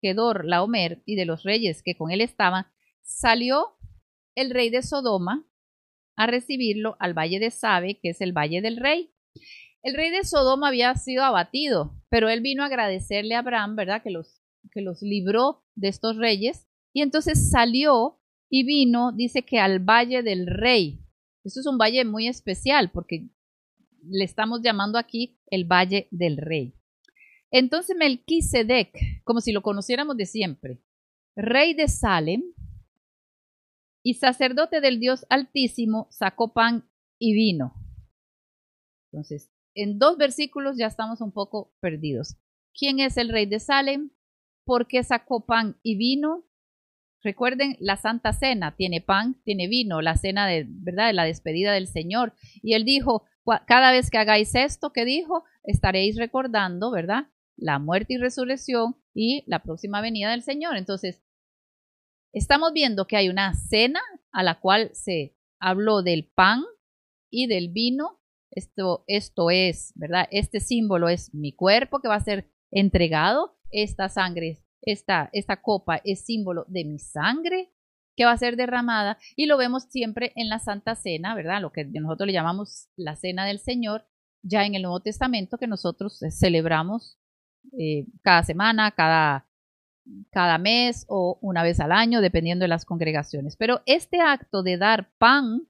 Kedor Laomer y de los reyes que con él estaban, salió el rey de Sodoma a recibirlo al valle de Sabe, que es el valle del rey. El rey de Sodoma había sido abatido, pero él vino a agradecerle a Abraham, ¿verdad?, que los libró de estos reyes. Y entonces salió y vino, dice que al valle del rey. Esto es un valle muy especial porque le estamos llamando aquí el Valle del Rey. Entonces Melquisedec, como si lo conociéramos de siempre, rey de Salem y sacerdote del Dios Altísimo, sacó pan y vino. Entonces, en dos versículos ya estamos un poco perdidos. ¿Quién es el rey de Salem? ¿Por qué sacó pan y vino? Recuerden, la Santa Cena tiene pan, tiene vino, la cena de, ¿verdad?, de la despedida del Señor. Y él dijo: cada vez que hagáis esto, que dijo, estaréis recordando, ¿verdad?, la muerte y resurrección y la próxima venida del Señor. Entonces, estamos viendo que hay una cena a la cual se habló del pan y del vino. Esto es, ¿verdad? Este símbolo es mi cuerpo que va a ser entregado. Esta sangre, esta copa es símbolo de mi sangre que va a ser derramada, y lo vemos siempre en la Santa Cena, ¿verdad? Lo que nosotros le llamamos la Cena del Señor, ya en el Nuevo Testamento, que nosotros celebramos cada semana, cada mes o una vez al año, dependiendo de las congregaciones. Pero este acto de dar pan,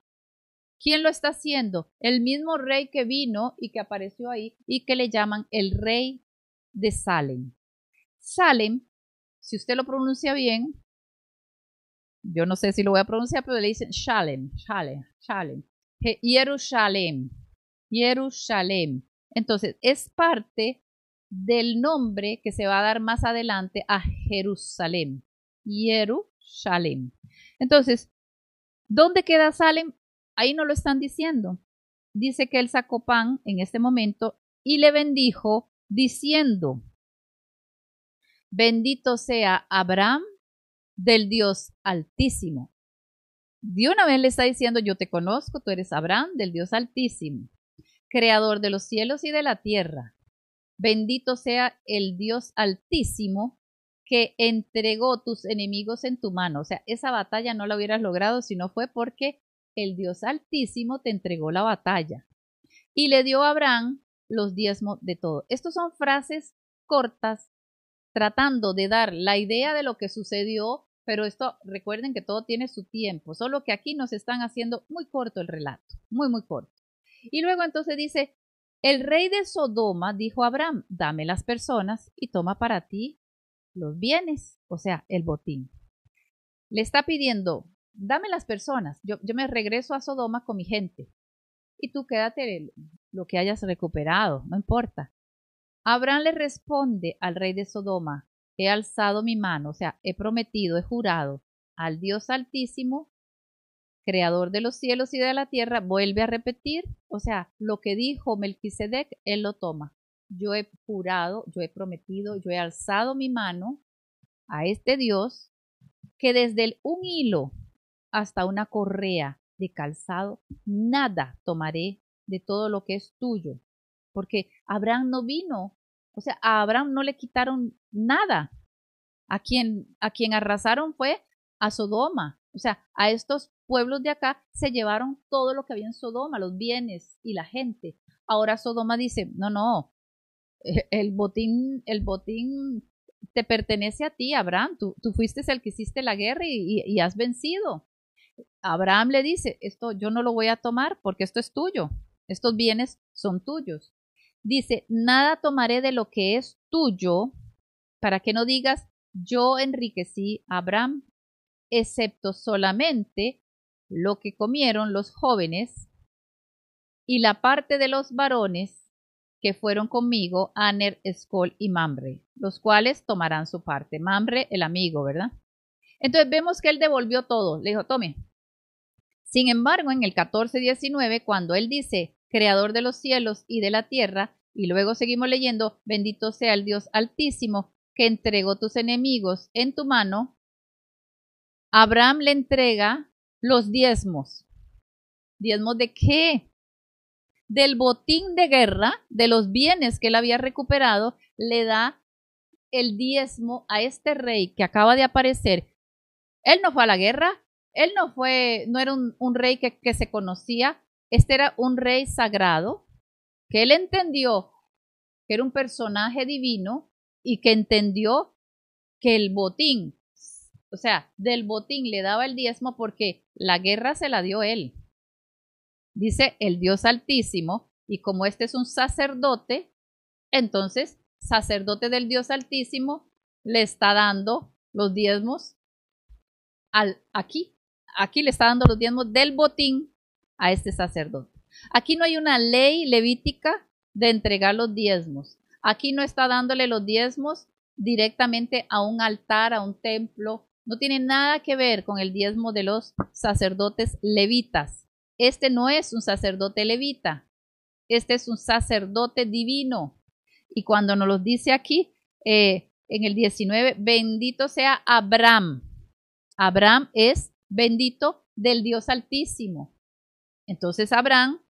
¿quién lo está haciendo? El mismo rey que vino y que apareció ahí y que le llaman el rey de Salem. Salem, si usted lo pronuncia bien, yo no sé si lo voy a pronunciar, pero le dicen Shalem, Jerusalén. Entonces, es parte del nombre que se va a dar más adelante a Jerusalén, Jerusalén. Entonces, ¿dónde queda Salem? Ahí no lo están diciendo. Dice que él sacó pan en este momento y le bendijo diciendo: bendito sea Abraham del Dios Altísimo. De una vez le está diciendo: yo te conozco, tú eres Abraham del Dios Altísimo, creador de los cielos y de la tierra. Bendito sea el Dios Altísimo que entregó tus enemigos en tu mano. O sea, esa batalla no la hubieras logrado si no fue porque el Dios Altísimo te entregó la batalla. Y le dio a Abraham los diezmos de todo. Estas son frases cortas tratando de dar la idea de lo que sucedió, pero esto, recuerden que todo tiene su tiempo, solo que aquí nos están haciendo muy corto el relato, muy, muy corto. Y luego entonces dice: el rey de Sodoma dijo a Abraham: dame las personas y toma para ti los bienes, o sea, el botín. Le está pidiendo: dame las personas, yo me regreso a Sodoma con mi gente, y tú quédate lo que hayas recuperado, no importa. Abraham le responde al rey de Sodoma: he alzado mi mano, o sea, he prometido, he jurado al Dios Altísimo, creador de los cielos y de la tierra. Vuelve a repetir, o sea, lo que dijo Melquisedec, él lo toma. Yo he jurado, yo he prometido, yo he alzado mi mano a este Dios que desde un hilo hasta una correa de calzado, nada tomaré de todo lo que es tuyo. Porque Abraham no vino, o sea, a Abraham no le quitaron nada. A quien arrasaron fue a Sodoma. O sea, a estos pueblos de acá se llevaron todo lo que había en Sodoma, los bienes y la gente. Ahora Sodoma dice: no, el botín te pertenece a ti, Abraham. Tú fuiste el que hiciste la guerra y has vencido. Abraham le dice: esto yo no lo voy a tomar porque esto es tuyo. Estos bienes son tuyos. Dice: nada tomaré de lo que es tuyo, para que no digas: yo enriquecí a Abraham, excepto solamente lo que comieron los jóvenes y la parte de los varones que fueron conmigo, Aner, Escol y Mamre, los cuales tomarán su parte. Mamre, el amigo, ¿verdad? Entonces vemos que él devolvió todo. Le dijo: tome. Sin embargo, en el 14:19, cuando él dice, creador de los cielos y de la tierra, y luego seguimos leyendo, bendito sea el Dios Altísimo, que entregó tus enemigos en tu mano, Abraham le entrega los diezmos. ¿Diezmos de qué? Del botín de guerra, de los bienes que él había recuperado, le da el diezmo a este rey que acaba de aparecer. Él no fue a la guerra, él no era un rey que se conocía, este era un rey sagrado, que él entendió que era un personaje divino y que entendió que el botín, o sea, del botín le daba el diezmo porque la guerra se la dio él. Dice el Dios Altísimo, y como este es un sacerdote, entonces sacerdote del Dios Altísimo le está dando los diezmos aquí le está dando los diezmos del botín a este sacerdote. Aquí no hay una ley levítica de entregar los diezmos. Aquí no está dándole los diezmos directamente a un altar, a un templo. No tiene nada que ver con el diezmo de los sacerdotes levitas. Este no es un sacerdote levita. Este es un sacerdote divino. Y cuando nos lo dice aquí, en el 19, bendito sea Abraham. Abraham es bendito del Dios Altísimo. Entonces Abraham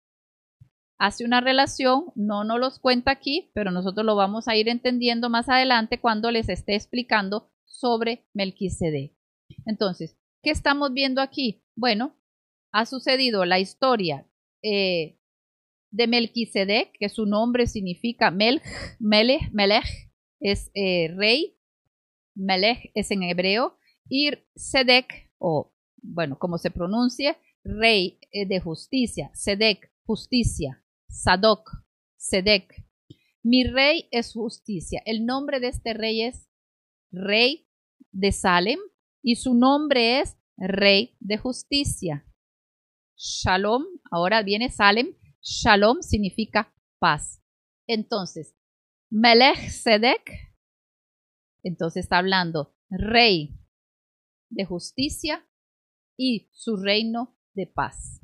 hace una relación, no nos los cuenta aquí, pero nosotros lo vamos a ir entendiendo más adelante cuando les esté explicando sobre Melquisedec. Entonces, ¿qué estamos viendo aquí? Bueno, ha sucedido la historia de Melquisedec, que su nombre significa Melech es rey, Melech es en hebreo, y Sedec, o bueno, como se pronuncie, rey de justicia, Sedec, justicia, Sadoc, Sedec. Mi rey es justicia. El nombre de este rey es rey de Salem y su nombre es rey de justicia. Shalom, ahora viene Salem, Shalom significa paz. Entonces, Melquisedec, entonces está hablando rey de justicia y su reino de paz.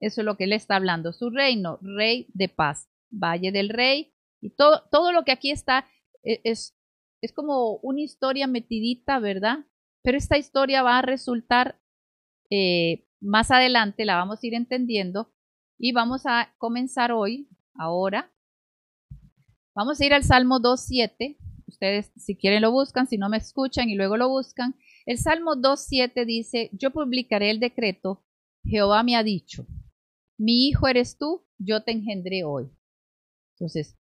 Eso es lo que le está hablando, su reino, rey de paz, Valle del Rey, y todo lo que aquí está es como una historia metidita, ¿verdad? Pero esta historia va a resultar, más adelante la vamos a ir entendiendo, y vamos a comenzar hoy, ahora, vamos a ir al Salmo 2.7, ustedes si quieren lo buscan, si no me escuchan y luego lo buscan. El Salmo 2.7 dice, yo publicaré el decreto, Jehová me ha dicho, mi hijo eres tú, yo te engendré hoy. Entonces,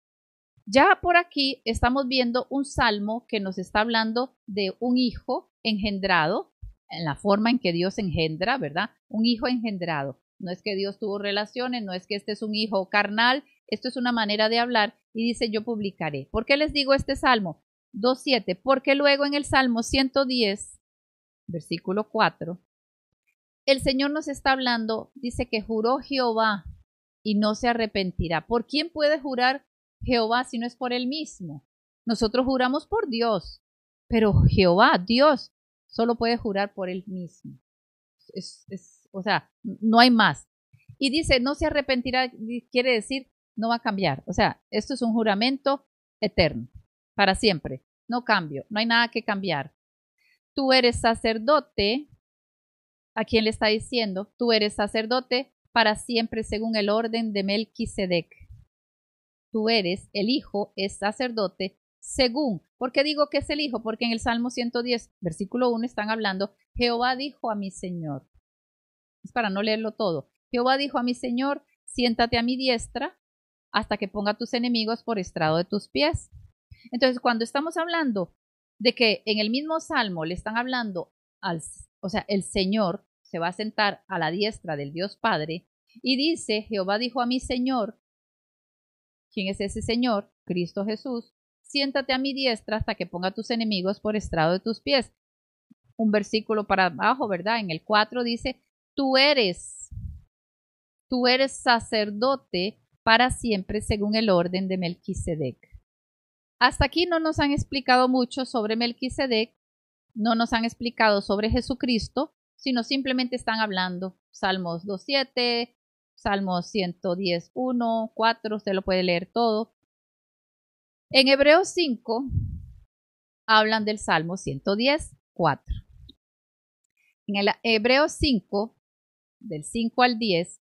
ya por aquí estamos viendo un salmo que nos está hablando de un hijo engendrado, en la forma en que Dios engendra, ¿verdad? Un hijo engendrado. No es que Dios tuvo relaciones, no es que este es un hijo carnal, esto es una manera de hablar y dice yo publicaré. ¿Por qué les digo este Salmo 2.7? Porque luego en el Salmo 110, versículo 4, el Señor nos está hablando, dice que juró Jehová y no se arrepentirá. ¿Por quién puede jurar Jehová si no es por él mismo? Nosotros juramos por Dios, pero Jehová, Dios, solo puede jurar por él mismo. O sea, no hay más. Y dice, no se arrepentirá, quiere decir, no va a cambiar. O sea, esto es un juramento eterno, para siempre. No cambio, no hay nada que cambiar. Tú eres sacerdote. ¿A quién le está diciendo? Tú eres sacerdote para siempre según el orden de Melquisedec. Tú eres, el hijo es sacerdote según. ¿Por qué digo que es el hijo? Porque en el Salmo 110, versículo 1, están hablando, Jehová dijo a mi Señor. Es para no leerlo todo. Jehová dijo a mi Señor, siéntate a mi diestra hasta que ponga a tus enemigos por estrado de tus pies. Entonces, cuando estamos hablando de que en el mismo Salmo le están hablando al Señor, o sea, el Señor se va a sentar a la diestra del Dios Padre y dice, Jehová dijo a mi Señor, ¿quién es ese Señor? Cristo Jesús, siéntate a mi diestra hasta que ponga a tus enemigos por estrado de tus pies. Un versículo para abajo, ¿verdad? En el 4 dice, tú eres sacerdote para siempre según el orden de Melquisedec. Hasta aquí no nos han explicado mucho sobre Melquisedec, no nos han explicado sobre Jesucristo, sino simplemente están hablando. Salmos 2.7, Salmos 110.1, 4, usted lo puede leer todo. En Hebreos 5 hablan del Salmo 110.4. En el Hebreos 5, del 5 al 10,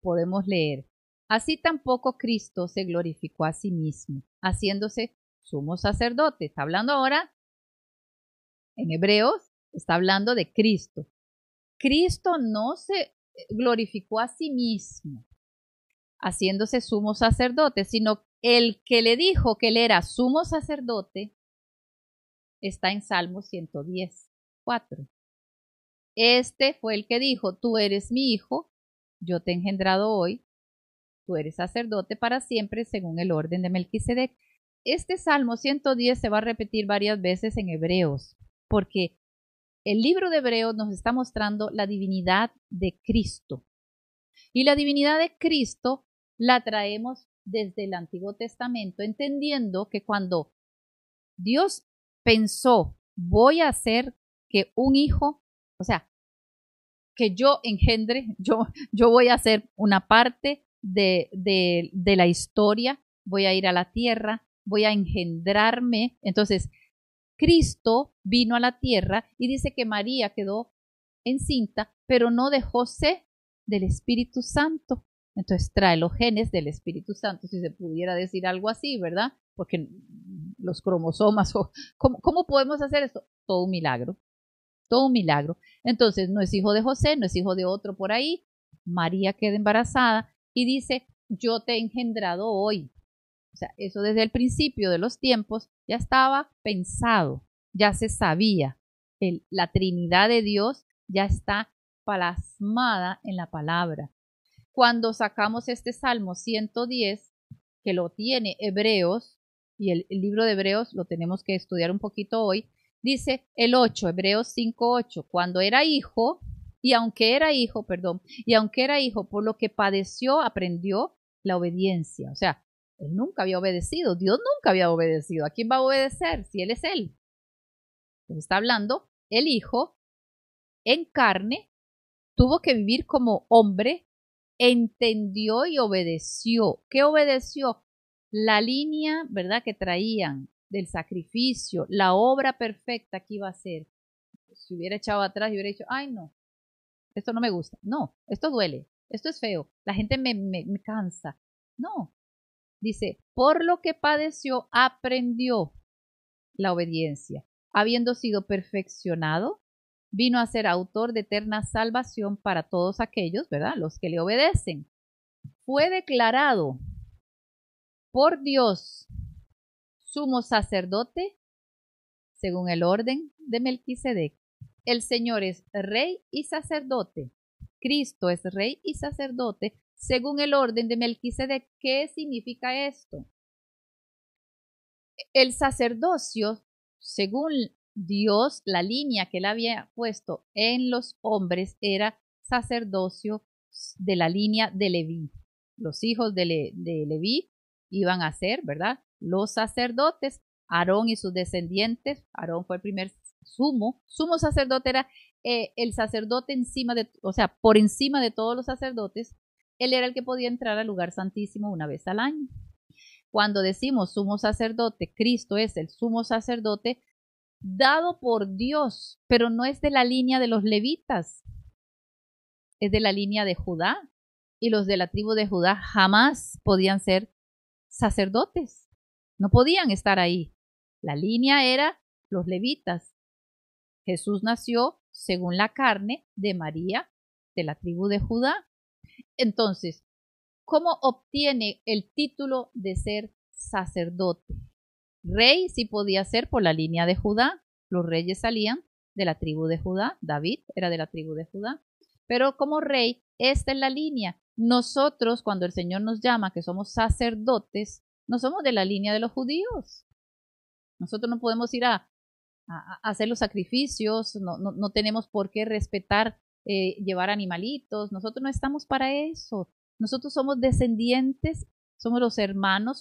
podemos leer: así tampoco Cristo se glorificó a sí mismo, haciéndose sumo sacerdote. Está hablando ahora, en Hebreos, está hablando de Cristo. Cristo no se glorificó a sí mismo, haciéndose sumo sacerdote, sino el que le dijo que él era sumo sacerdote está en Salmo 110, 4. Este fue el que dijo: tú eres mi hijo, yo te he engendrado hoy, tú eres sacerdote para siempre según el orden de Melquisedec. Este Salmo 110 se va a repetir varias veces en Hebreos, porque el libro de Hebreos nos está mostrando la divinidad de Cristo. Y la divinidad de Cristo la traemos desde el Antiguo Testamento, entendiendo que cuando Dios pensó, voy a hacer que un hijo, o sea, que yo engendre, yo voy a hacer una parte de la historia, voy a ir a la tierra, voy a engendrarme. Entonces, Cristo vino a la tierra y dice que María quedó encinta, pero no dejó sed del Espíritu Santo. Entonces, trae los genes del Espíritu Santo, si se pudiera decir algo así, ¿verdad? Porque los cromosomas, ¿cómo podemos hacer esto? Todo un milagro. Todo un milagro. Entonces, no es hijo de José, no es hijo de otro por ahí. María queda embarazada y dice: yo te he engendrado hoy. O sea, eso desde el principio de los tiempos ya estaba pensado, ya se sabía. La Trinidad de Dios ya está plasmada en la palabra. Cuando sacamos este Salmo 110, que lo tiene Hebreos, y el libro de Hebreos lo tenemos que estudiar un poquito hoy, dice el 8, Hebreos 5:8, y aunque era hijo, por lo que padeció, aprendió la obediencia. O sea, él nunca había obedecido, Dios nunca había obedecido. ¿A quién va a obedecer si él es él? Pues está hablando, el hijo en carne tuvo que vivir como hombre, entendió y obedeció. ¿Qué obedeció? La línea, ¿verdad?, que traían del sacrificio, la obra perfecta que iba a hacer. Si hubiera echado atrás y hubiera dicho: ay no, esto no me gusta, no, esto duele, esto es feo, la gente me cansa. No, dice, por lo que padeció aprendió la obediencia, habiendo sido perfeccionado, vino a ser autor de eterna salvación para todos aquellos, ¿verdad?, los que le obedecen. Fue declarado por Dios sumo sacerdote según el orden de Melquisedec. El Señor es rey y sacerdote. Cristo es rey y sacerdote según el orden de Melquisedec. ¿Qué significa esto? El sacerdocio, según Dios, la línea que él había puesto en los hombres era sacerdocio de la línea de Leví. Los hijos de Leví iban a ser, ¿verdad?, los sacerdotes. Aarón y sus descendientes. Aarón fue el primer sumo sacerdote, era el sacerdote encima de, o sea, por encima de todos los sacerdotes. Él era el que podía entrar al lugar santísimo una vez al año. Cuando decimos sumo sacerdote, Cristo es el sumo sacerdote dado por Dios, pero no es de la línea de los levitas, es de la línea de Judá, y los de la tribu de Judá jamás podían ser sacerdotes. No podían estar ahí. La línea era los levitas. Jesús nació según la carne de María, de la tribu de Judá. Entonces, ¿cómo obtiene el título de ser sacerdote? Rey sí podía ser por la línea de Judá. Los reyes salían de la tribu de Judá. David era de la tribu de Judá. Pero como rey, esta es la línea. Nosotros, cuando el Señor nos llama que somos sacerdotes, no somos de la línea de los judíos. Nosotros no podemos ir a hacer los sacrificios, no tenemos por qué respetar, llevar animalitos. Nosotros no estamos para eso. Nosotros somos descendientes, somos los hermanos,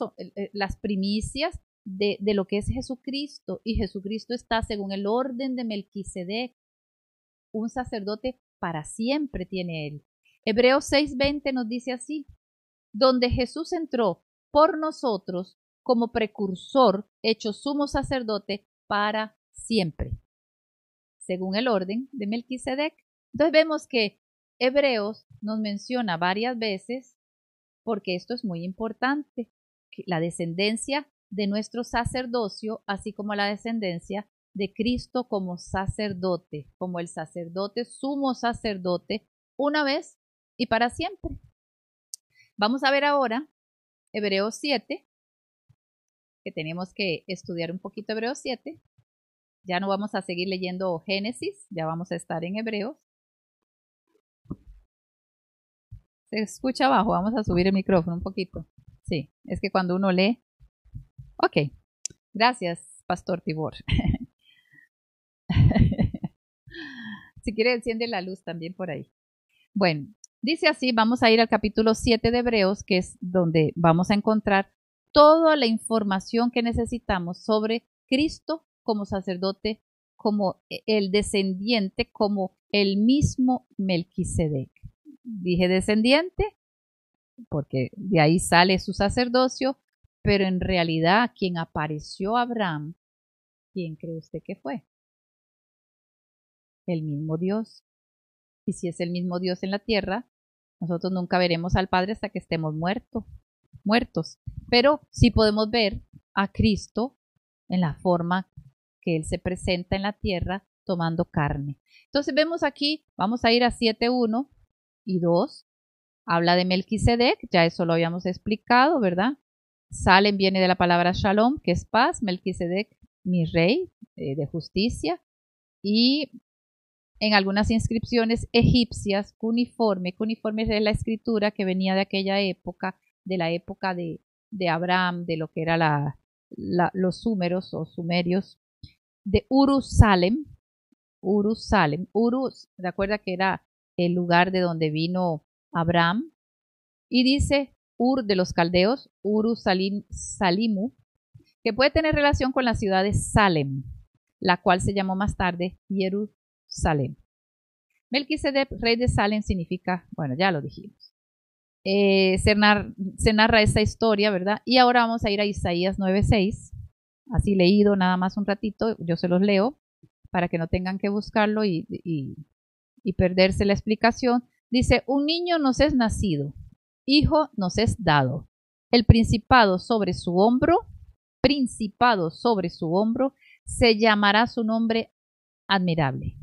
las primicias de lo que es Jesucristo. Y Jesucristo está según el orden de Melquisedec. un sacerdote para siempre tiene él. Hebreos 6:20 nos dice así: donde Jesús entró por nosotros como precursor, hecho sumo sacerdote para siempre, según el orden de Melquisedec. Entonces vemos que Hebreos nos menciona varias veces, porque esto es muy importante, la descendencia de nuestro sacerdocio, así como la descendencia de Cristo como sacerdote, como el sacerdote, sumo sacerdote, una vez y para siempre. Vamos a ver ahora Hebreos 7, que tenemos que estudiar un poquito Hebreos 7. Ya no vamos a seguir leyendo Génesis, ya vamos a estar en Hebreos. Se escucha abajo, vamos a subir el micrófono un poquito. Sí, es que cuando uno lee... Ok, gracias, Pastor Tibor. Si quiere, enciende la luz también por ahí. Bueno, dice así, vamos a ir al capítulo 7 de Hebreos, que es donde vamos a encontrar toda la información que necesitamos sobre Cristo como sacerdote, como el descendiente, como el mismo Melquisedec. Dije descendiente porque de ahí sale su sacerdocio, pero en realidad quien apareció Abraham, ¿quién cree usted que fue? El mismo Dios. Y si es el mismo Dios en la tierra, nosotros nunca veremos al Padre hasta que estemos muertos. Pero sí podemos ver a Cristo en la forma que Él se presenta en la tierra tomando carne. Entonces vemos aquí, vamos a ir a 7.1 y 2. Habla de Melquisedec, ya eso lo habíamos explicado, ¿verdad? Salem viene de la palabra Shalom, que es paz. Melquisedec, mi rey de justicia. Y en algunas inscripciones egipcias, cuniforme es la escritura que venía de aquella época, de la época de Abraham, de lo que eran los húmeros o sumerios, de Ur Salem. Ur, recuerda que era el lugar de donde vino Abraham, y dice Ur de los Caldeos, Ur Salimu, que puede tener relación con la ciudad de Salem, la cual se llamó más tarde Jerusalén. Melquisedec, rey de Salem, significa, bueno, ya lo dijimos. Se narra esta historia, ¿verdad? Y ahora vamos a ir a Isaías 9:6, así leído nada más un ratito, yo se los leo para que no tengan que buscarlo y perderse la explicación. Dice: un niño nos es nacido, hijo nos es dado, el principado sobre su hombro, se llamará su nombre admirable,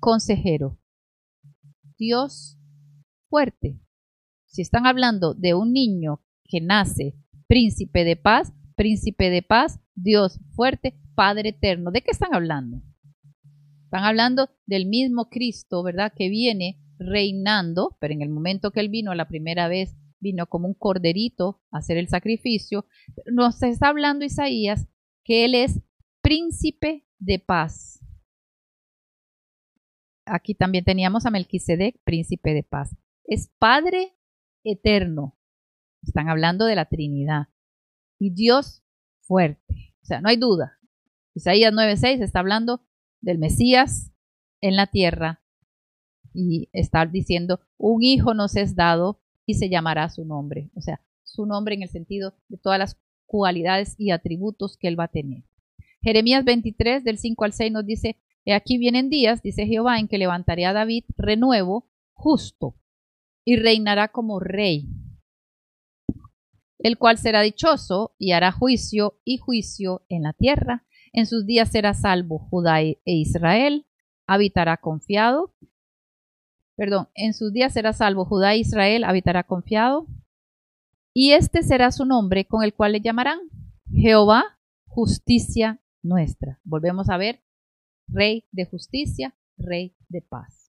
consejero, Dios fuerte. Si están hablando de un niño que nace, príncipe de paz, Dios fuerte, Padre eterno, ¿de qué están hablando? Están hablando del mismo Cristo, ¿verdad? Que viene reinando, pero en el momento que Él vino la primera vez, vino como un corderito a hacer el sacrificio. Nos está hablando Isaías que Él es príncipe de paz. Aquí también teníamos a Melquisedec, príncipe de paz. Es Padre eterno. Están hablando de la Trinidad. Y Dios fuerte. O sea, no hay duda. Isaías 9:6 está hablando del Mesías en la tierra, y está diciendo: un hijo nos es dado y se llamará su nombre, o sea, su nombre en el sentido de todas las cualidades y atributos que él va a tener. Jeremías 23 del 5 al 6 nos dice: he aquí vienen días, dice Jehová, en que levantaré a David renuevo justo y reinará como rey, el cual será dichoso y hará juicio y juicio en la tierra. En sus días será salvo Judá e Israel, habitará confiado, y este será su nombre con el cual le llamarán: Jehová, justicia nuestra. Volvemos a ver, Rey de justicia, Rey de paz.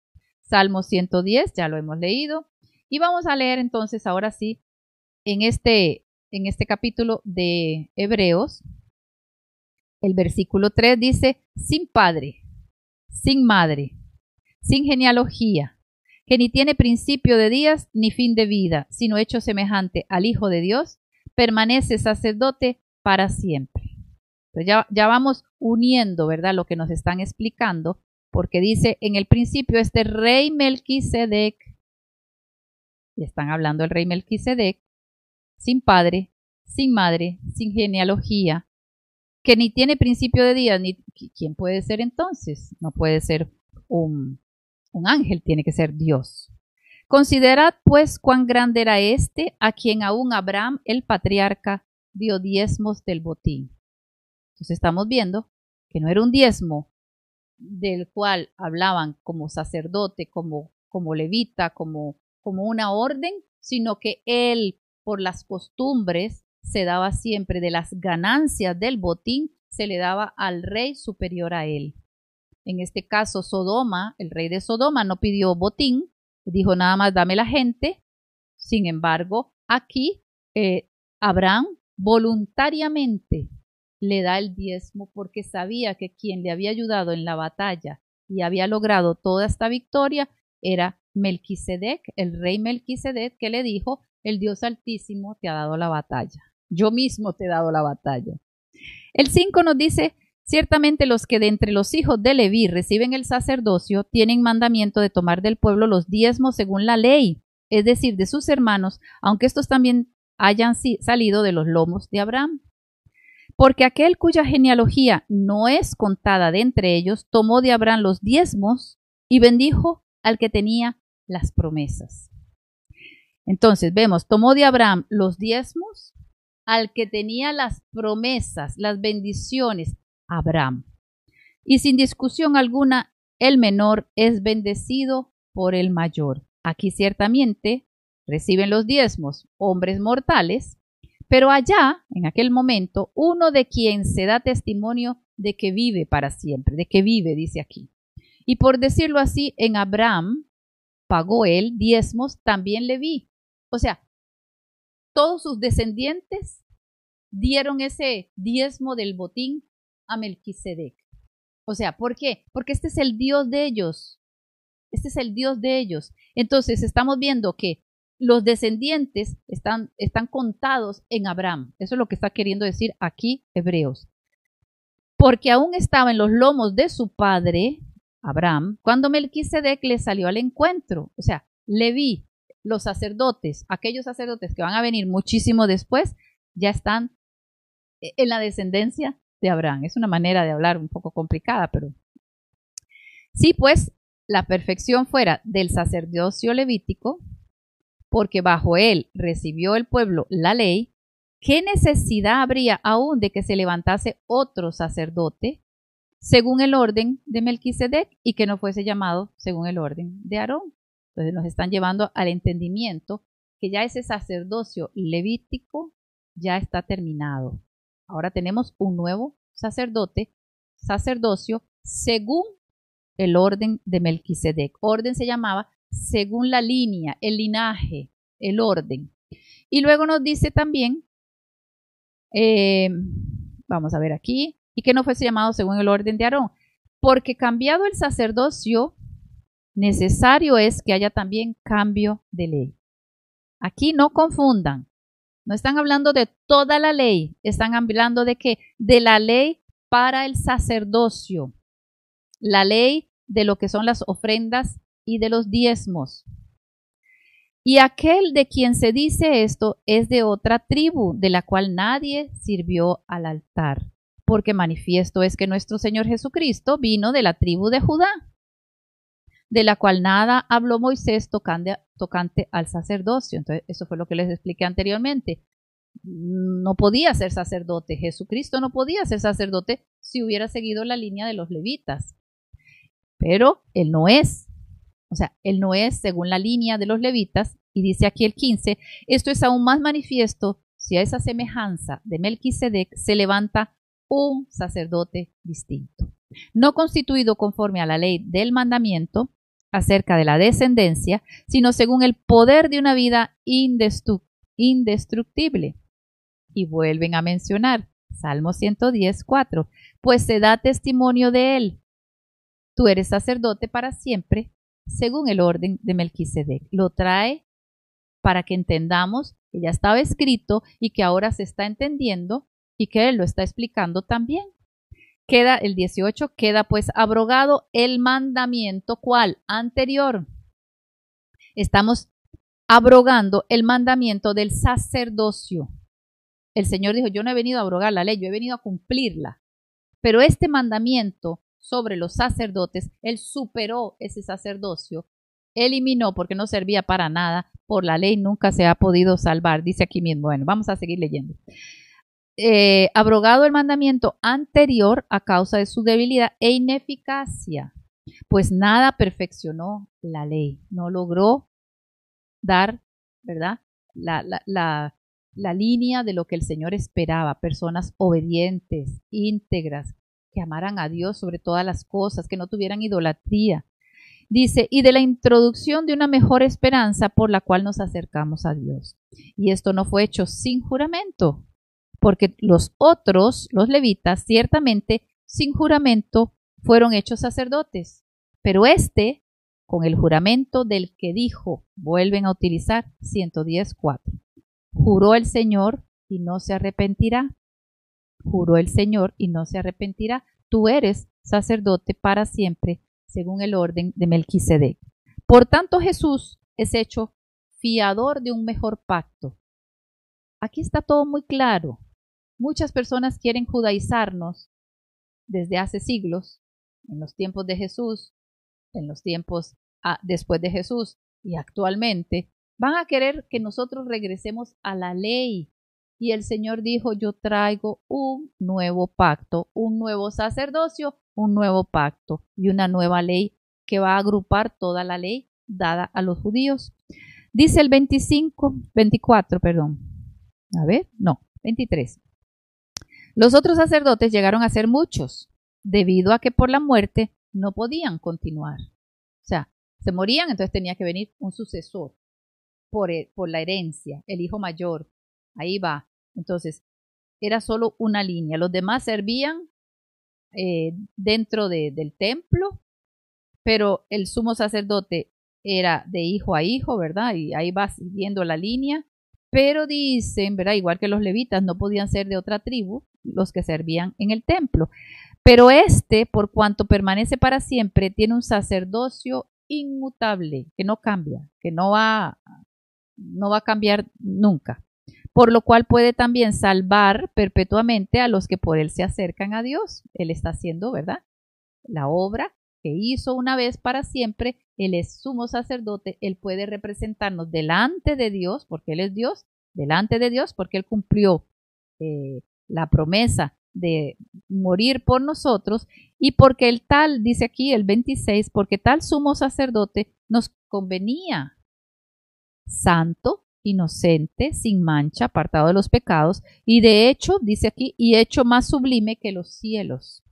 Salmo 110, ya lo hemos leído, y vamos a leer entonces ahora sí, en este capítulo de Hebreos, el versículo 3 dice: sin padre, sin madre, sin genealogía, que ni tiene principio de días ni fin de vida, sino hecho semejante al Hijo de Dios, permanece sacerdote para siempre. Entonces ya vamos uniendo, ¿verdad?, lo que nos están explicando porque dice, en el principio este rey Melquisedec, y están hablando del rey Melquisedec, sin padre, sin madre, sin genealogía, que ni tiene principio de día, ni ¿quién puede ser entonces? No puede ser un ángel, tiene que ser Dios. Considerad pues cuán grande era este, a quien aún Abraham, el patriarca, dio diezmos del botín. Entonces estamos viendo que no era un diezmo del cual hablaban como sacerdote, como levita, como una orden, sino que él, por las costumbres, se daba siempre de las ganancias del botín, se le daba al rey superior a él. En este caso, Sodoma, el rey de Sodoma no pidió botín, dijo nada más dame la gente. Sin embargo, aquí Abraham voluntariamente le da el diezmo porque sabía que quien le había ayudado en la batalla y había logrado toda esta victoria era Melquisedec, el rey Melquisedec, que le dijo, el Dios Altísimo te ha dado la batalla, yo mismo te he dado la batalla. El 5 nos dice, ciertamente los que de entre los hijos de Leví reciben el sacerdocio tienen mandamiento de tomar del pueblo los diezmos según la ley, es decir, de sus hermanos, aunque estos también hayan salido de los lomos de Abraham. Porque aquel cuya genealogía no es contada de entre ellos, tomó de Abraham los diezmos y bendijo al que tenía las promesas. Entonces vemos, tomó de Abraham los diezmos al que tenía las promesas, las bendiciones, Abraham. Y sin discusión alguna, el menor es bendecido por el mayor. Aquí ciertamente reciben los diezmos hombres mortales, pero allá, en aquel momento, uno de quien se da testimonio de que vive para siempre, de que vive, dice aquí. Y por decirlo así, en Abraham pagó él diezmos, también Leví. O sea, todos sus descendientes dieron ese diezmo del botín a Melquisedec. O sea, ¿por qué? Porque este es el Dios de ellos. Este es el Dios de ellos. Entonces, estamos viendo que los descendientes están contados en Abraham. Eso es lo que está queriendo decir aquí Hebreos. Porque aún estaba en los lomos de su padre, Abraham, cuando Melquisedec le salió al encuentro. O sea, Leví, los sacerdotes, aquellos sacerdotes que van a venir muchísimo después, ya están en la descendencia de Abraham. Es una manera de hablar un poco complicada, pero sí, pues la perfección fuera del sacerdocio levítico, porque bajo él recibió el pueblo la ley. ¿Qué necesidad habría aún de que se levantase otro sacerdote según el orden de Melquisedec y que no fuese llamado según el orden de Aarón? Entonces nos están llevando al entendimiento que ya ese sacerdocio levítico ya está terminado. Ahora tenemos un nuevo sacerdocio según el orden de Melquisedec. Orden se llamaba según la línea, el linaje, el orden. Y luego nos dice también, vamos a ver aquí, y que no fuese llamado según el orden de Aarón, porque cambiado el sacerdocio, necesario es que haya también cambio de ley. Aquí no confundan. No están hablando de toda la ley, están hablando de qué, de la ley para el sacerdocio, la ley de lo que son las ofrendas y de los diezmos. Y aquel de quien se dice esto es de otra tribu, de la cual nadie sirvió al altar, porque manifiesto es que nuestro Señor Jesucristo vino de la tribu de Judá, de la cual nada habló Moisés tocante al sacerdocio. Entonces, eso fue lo que les expliqué anteriormente. No podía ser sacerdote, Jesucristo no podía ser sacerdote si hubiera seguido la línea de los levitas. Pero él no es, o sea, él no es según la línea de los levitas, y dice aquí el 15, esto es aún más manifiesto si a esa semejanza de Melquisedec se levanta un sacerdote distinto, no constituido conforme a la ley del mandamiento acerca de la descendencia, sino según el poder de una vida indestructible. Y vuelven a mencionar Salmo 110:4, pues se da testimonio de él, tú eres sacerdote para siempre, según el orden de Melquisedec. Lo trae para que entendamos que ya estaba escrito y que ahora se está entendiendo y que él lo está explicando también. Queda el 18, queda pues abrogado el mandamiento, ¿cuál? Anterior. Estamos abrogando el mandamiento del sacerdocio. El Señor dijo, yo no he venido a abrogar la ley, yo he venido a cumplirla. Pero este mandamiento sobre los sacerdotes, Él superó ese sacerdocio, eliminó porque no servía para nada, por la ley nunca se ha podido salvar, dice aquí mismo. Bueno, vamos a seguir leyendo. Abrogado el mandamiento anterior a causa de su debilidad e ineficacia, pues nada perfeccionó la ley, no logró dar, ¿verdad?, la línea de lo que el Señor esperaba, personas obedientes, íntegras, que amaran a Dios sobre todas las cosas, que no tuvieran idolatría. Dice, y de la introducción de una mejor esperanza por la cual nos acercamos a Dios. Y esto no fue hecho sin juramento, porque los otros, los levitas, ciertamente sin juramento fueron hechos sacerdotes, pero este con el juramento del que dijo, vuelven a utilizar 110:4. Juró el Señor y no se arrepentirá. Juró el Señor y no se arrepentirá. Tú eres sacerdote para siempre, según el orden de Melquisedec. Por tanto, Jesús es hecho fiador de un mejor pacto. Aquí está todo muy claro. Muchas personas quieren judaizarnos desde hace siglos, en los tiempos de Jesús, en los tiempos después de Jesús y actualmente, van a querer que nosotros regresemos a la ley. Y el Señor dijo, yo traigo un nuevo pacto, un nuevo sacerdocio, un nuevo pacto y una nueva ley que va a agrupar toda la ley dada a los judíos. Dice el 23. Los otros sacerdotes llegaron a ser muchos, debido a que por la muerte no podían continuar. O sea, se morían, entonces tenía que venir un sucesor por la herencia, el hijo mayor. Ahí va. Entonces, era solo una línea. Los demás servían dentro del templo, pero el sumo sacerdote era de hijo a hijo, ¿verdad? Y ahí va siguiendo la línea. Pero dicen, ¿verdad?, igual que los levitas, no podían ser de otra tribu los que servían en el templo. Pero este, por cuanto permanece para siempre, tiene un sacerdocio inmutable, que no cambia, que no va a cambiar nunca. Por lo cual puede también salvar perpetuamente a los que por él se acercan a Dios. Él está haciendo, ¿verdad?, la obra que hizo una vez para siempre. Él es sumo sacerdote, él puede representarnos delante de Dios, porque él es Dios, delante de Dios, porque él cumplió la promesa de morir por nosotros, y porque el tal, dice aquí el 26, porque tal sumo sacerdote nos convenía, santo, inocente, sin mancha, apartado de los pecados, y de hecho, dice aquí, y hecho más sublime que los cielos,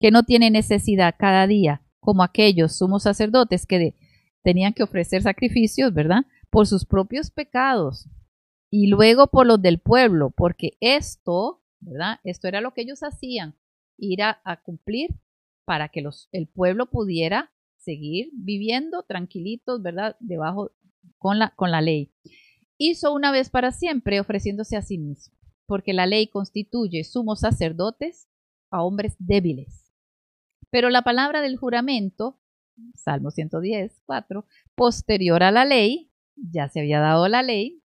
que no tiene necesidad cada día, como aquellos sumos sacerdotes que tenían que ofrecer sacrificios, ¿verdad?, por sus propios pecados, y luego por los del pueblo, porque esto, ¿verdad?, esto era lo que ellos hacían, ir a cumplir para que el pueblo pudiera seguir viviendo tranquilitos, ¿verdad?, debajo con la ley. Hizo una vez para siempre ofreciéndose a sí mismo, porque la ley constituye sumos sacerdotes a hombres débiles. Pero la palabra del juramento, Salmo 110:4, posterior a la ley, ya se había dado la ley,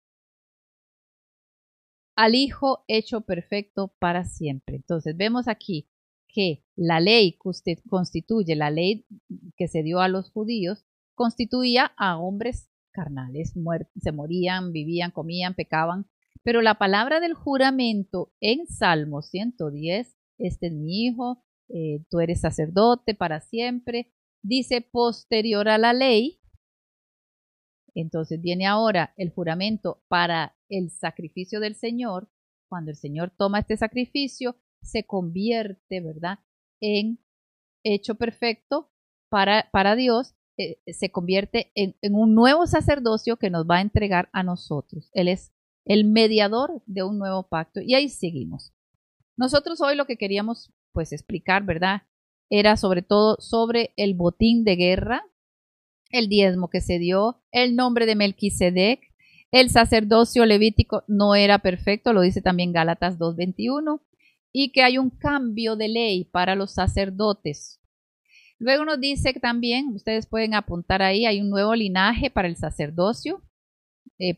al Hijo hecho perfecto para siempre. Entonces vemos aquí que la ley constituye, la ley que se dio a los judíos, constituía a hombres carnales, se morían, vivían, comían, pecaban, pero la palabra del juramento en Salmo 110, este es mi hijo, tú eres sacerdote para siempre, dice posterior a la ley. Entonces viene ahora el juramento para el sacrificio del Señor. Cuando el Señor toma este sacrificio, se convierte, ¿verdad?, en hecho perfecto para Dios, se convierte en un nuevo sacerdocio que nos va a entregar a nosotros. Él es el mediador de un nuevo pacto. Y ahí seguimos. Nosotros hoy lo que queríamos pues explicar, ¿verdad?, era sobre todo sobre el botín de guerra, el diezmo que se dio, el nombre de Melquisedec, el sacerdocio levítico no era perfecto, lo dice también Gálatas 2:21, y que hay un cambio de ley para los sacerdotes. Luego nos dice que también, ustedes pueden apuntar ahí, hay un nuevo linaje para el sacerdocio.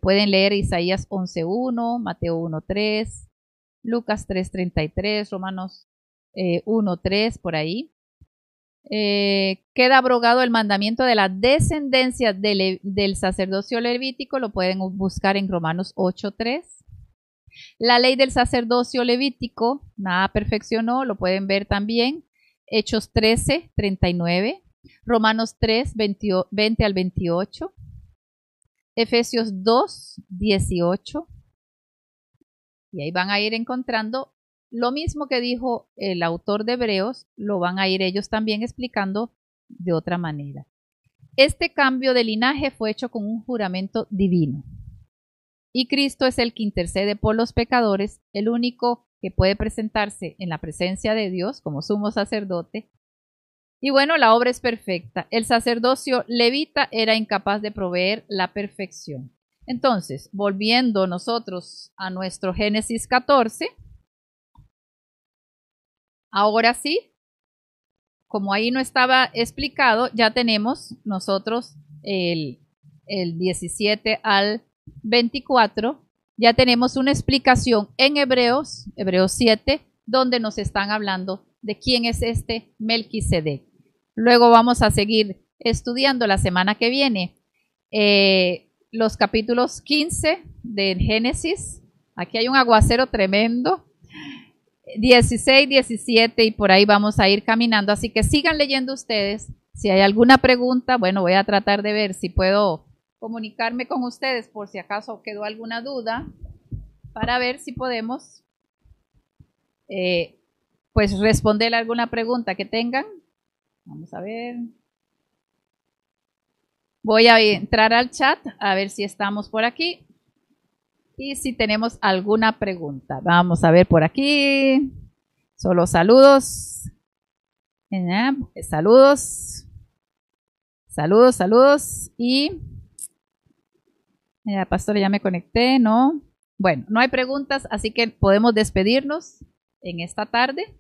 Pueden leer Isaías 11.1, Mateo 1.3, Lucas 3.33, Romanos 1.3, por ahí. Queda abrogado el mandamiento de la descendencia del sacerdocio levítico, lo pueden buscar en Romanos 8.3. La ley del sacerdocio levítico, nada perfeccionó, lo pueden ver también, Hechos 13.39, Romanos 3.20 al 28. Efesios 2:18, y ahí van a ir encontrando lo mismo que dijo el autor de Hebreos, lo van a ir ellos también explicando de otra manera. Este cambio de linaje fue hecho con un juramento divino, y Cristo es el que intercede por los pecadores, el único que puede presentarse en la presencia de Dios como sumo sacerdote. Y bueno, la obra es perfecta. El sacerdocio levita era incapaz de proveer la perfección. Entonces, volviendo nosotros a nuestro Génesis 14, ahora sí, como ahí no estaba explicado, ya tenemos nosotros el 17 al 24, ya tenemos una explicación en Hebreos, Hebreos 7, donde nos están hablando de quién es este Melquisedec. Luego vamos a seguir estudiando la semana que viene los capítulos 15 de Génesis. Aquí hay un aguacero tremendo. 16, 17 y por ahí vamos a ir caminando. Así que sigan leyendo ustedes. Si hay alguna pregunta, bueno, voy a tratar de ver si puedo comunicarme con ustedes por si acaso quedó alguna duda para ver si podemos pues responder alguna pregunta que tengan. Vamos a ver. Voy a entrar al chat a ver si estamos por aquí. Y si tenemos alguna pregunta. Vamos a ver por aquí. Solo saludos. Saludos. Saludos, saludos. Y pastora, ya me conecté, ¿no? Bueno, no hay preguntas, así que podemos despedirnos en esta tarde.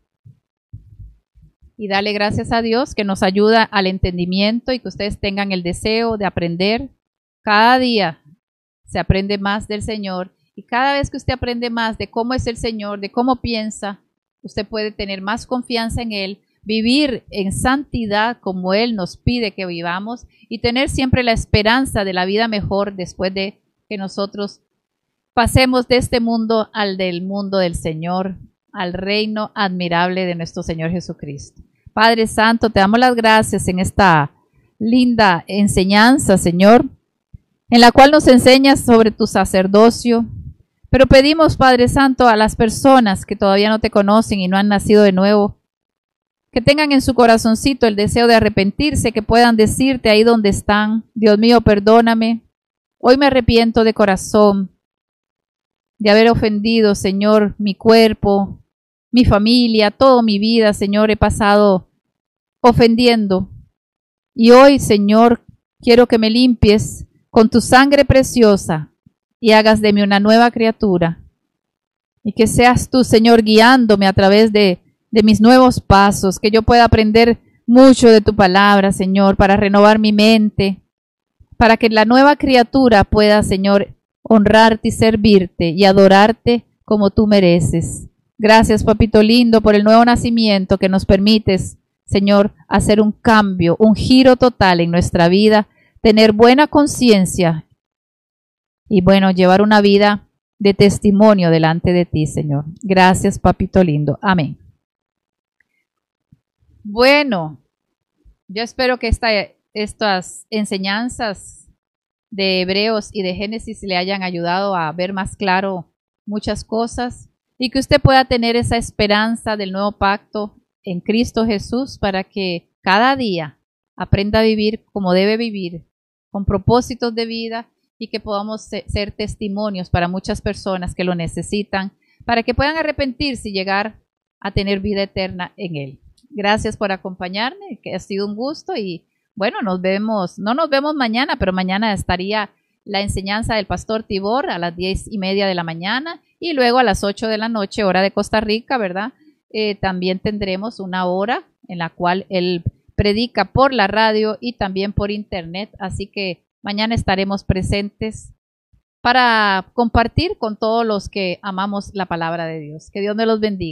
Y dale gracias a Dios que nos ayuda al entendimiento y que ustedes tengan el deseo de aprender. Cada día se aprende más del Señor. Y cada vez que usted aprende más de cómo es el Señor, de cómo piensa, usted puede tener más confianza en Él, vivir en santidad como Él nos pide que vivamos y tener siempre la esperanza de la vida mejor después de que nosotros pasemos de este mundo al del mundo del Señor, al reino admirable de nuestro Señor Jesucristo. Padre Santo, te damos las gracias en esta linda enseñanza, Señor, en la cual nos enseñas sobre tu sacerdocio, pero pedimos, Padre Santo, a las personas que todavía no te conocen y no han nacido de nuevo, que tengan en su corazoncito el deseo de arrepentirse, que puedan decirte ahí donde están: Dios mío, perdóname, hoy me arrepiento de corazón de haber ofendido, Señor, mi cuerpo, mi familia, toda mi vida, Señor, he pasado ofendiendo. Y hoy, Señor, quiero que me limpies con tu sangre preciosa y hagas de mí una nueva criatura. Y que seas tú, Señor, guiándome a través de mis nuevos pasos, que yo pueda aprender mucho de tu palabra, Señor, para renovar mi mente, para que la nueva criatura pueda, Señor, honrarte y servirte y adorarte como tú mereces. Gracias, papito lindo, por el nuevo nacimiento que nos permites, Señor, hacer un cambio, un giro total en nuestra vida, tener buena conciencia y, bueno, llevar una vida de testimonio delante de ti, Señor. Gracias, papito lindo. Amén. Bueno, yo espero que estas enseñanzas de Hebreos y de Génesis le hayan ayudado a ver más claro muchas cosas y que usted pueda tener esa esperanza del nuevo pacto en Cristo Jesús para que cada día aprenda a vivir como debe vivir, con propósitos de vida y que podamos ser testimonios para muchas personas que lo necesitan, para que puedan arrepentirse y llegar a tener vida eterna en Él. Gracias por acompañarme, que ha sido un gusto y bueno, nos vemos, no nos vemos mañana, pero mañana estaría la enseñanza del pastor Tibor a las 10:30 de la mañana y luego a las 8 de la noche, hora de Costa Rica, ¿verdad? también tendremos una hora en la cual él predica por la radio y también por internet, así que mañana estaremos presentes para compartir con todos los que amamos la palabra de Dios. Que Dios nos los bendiga.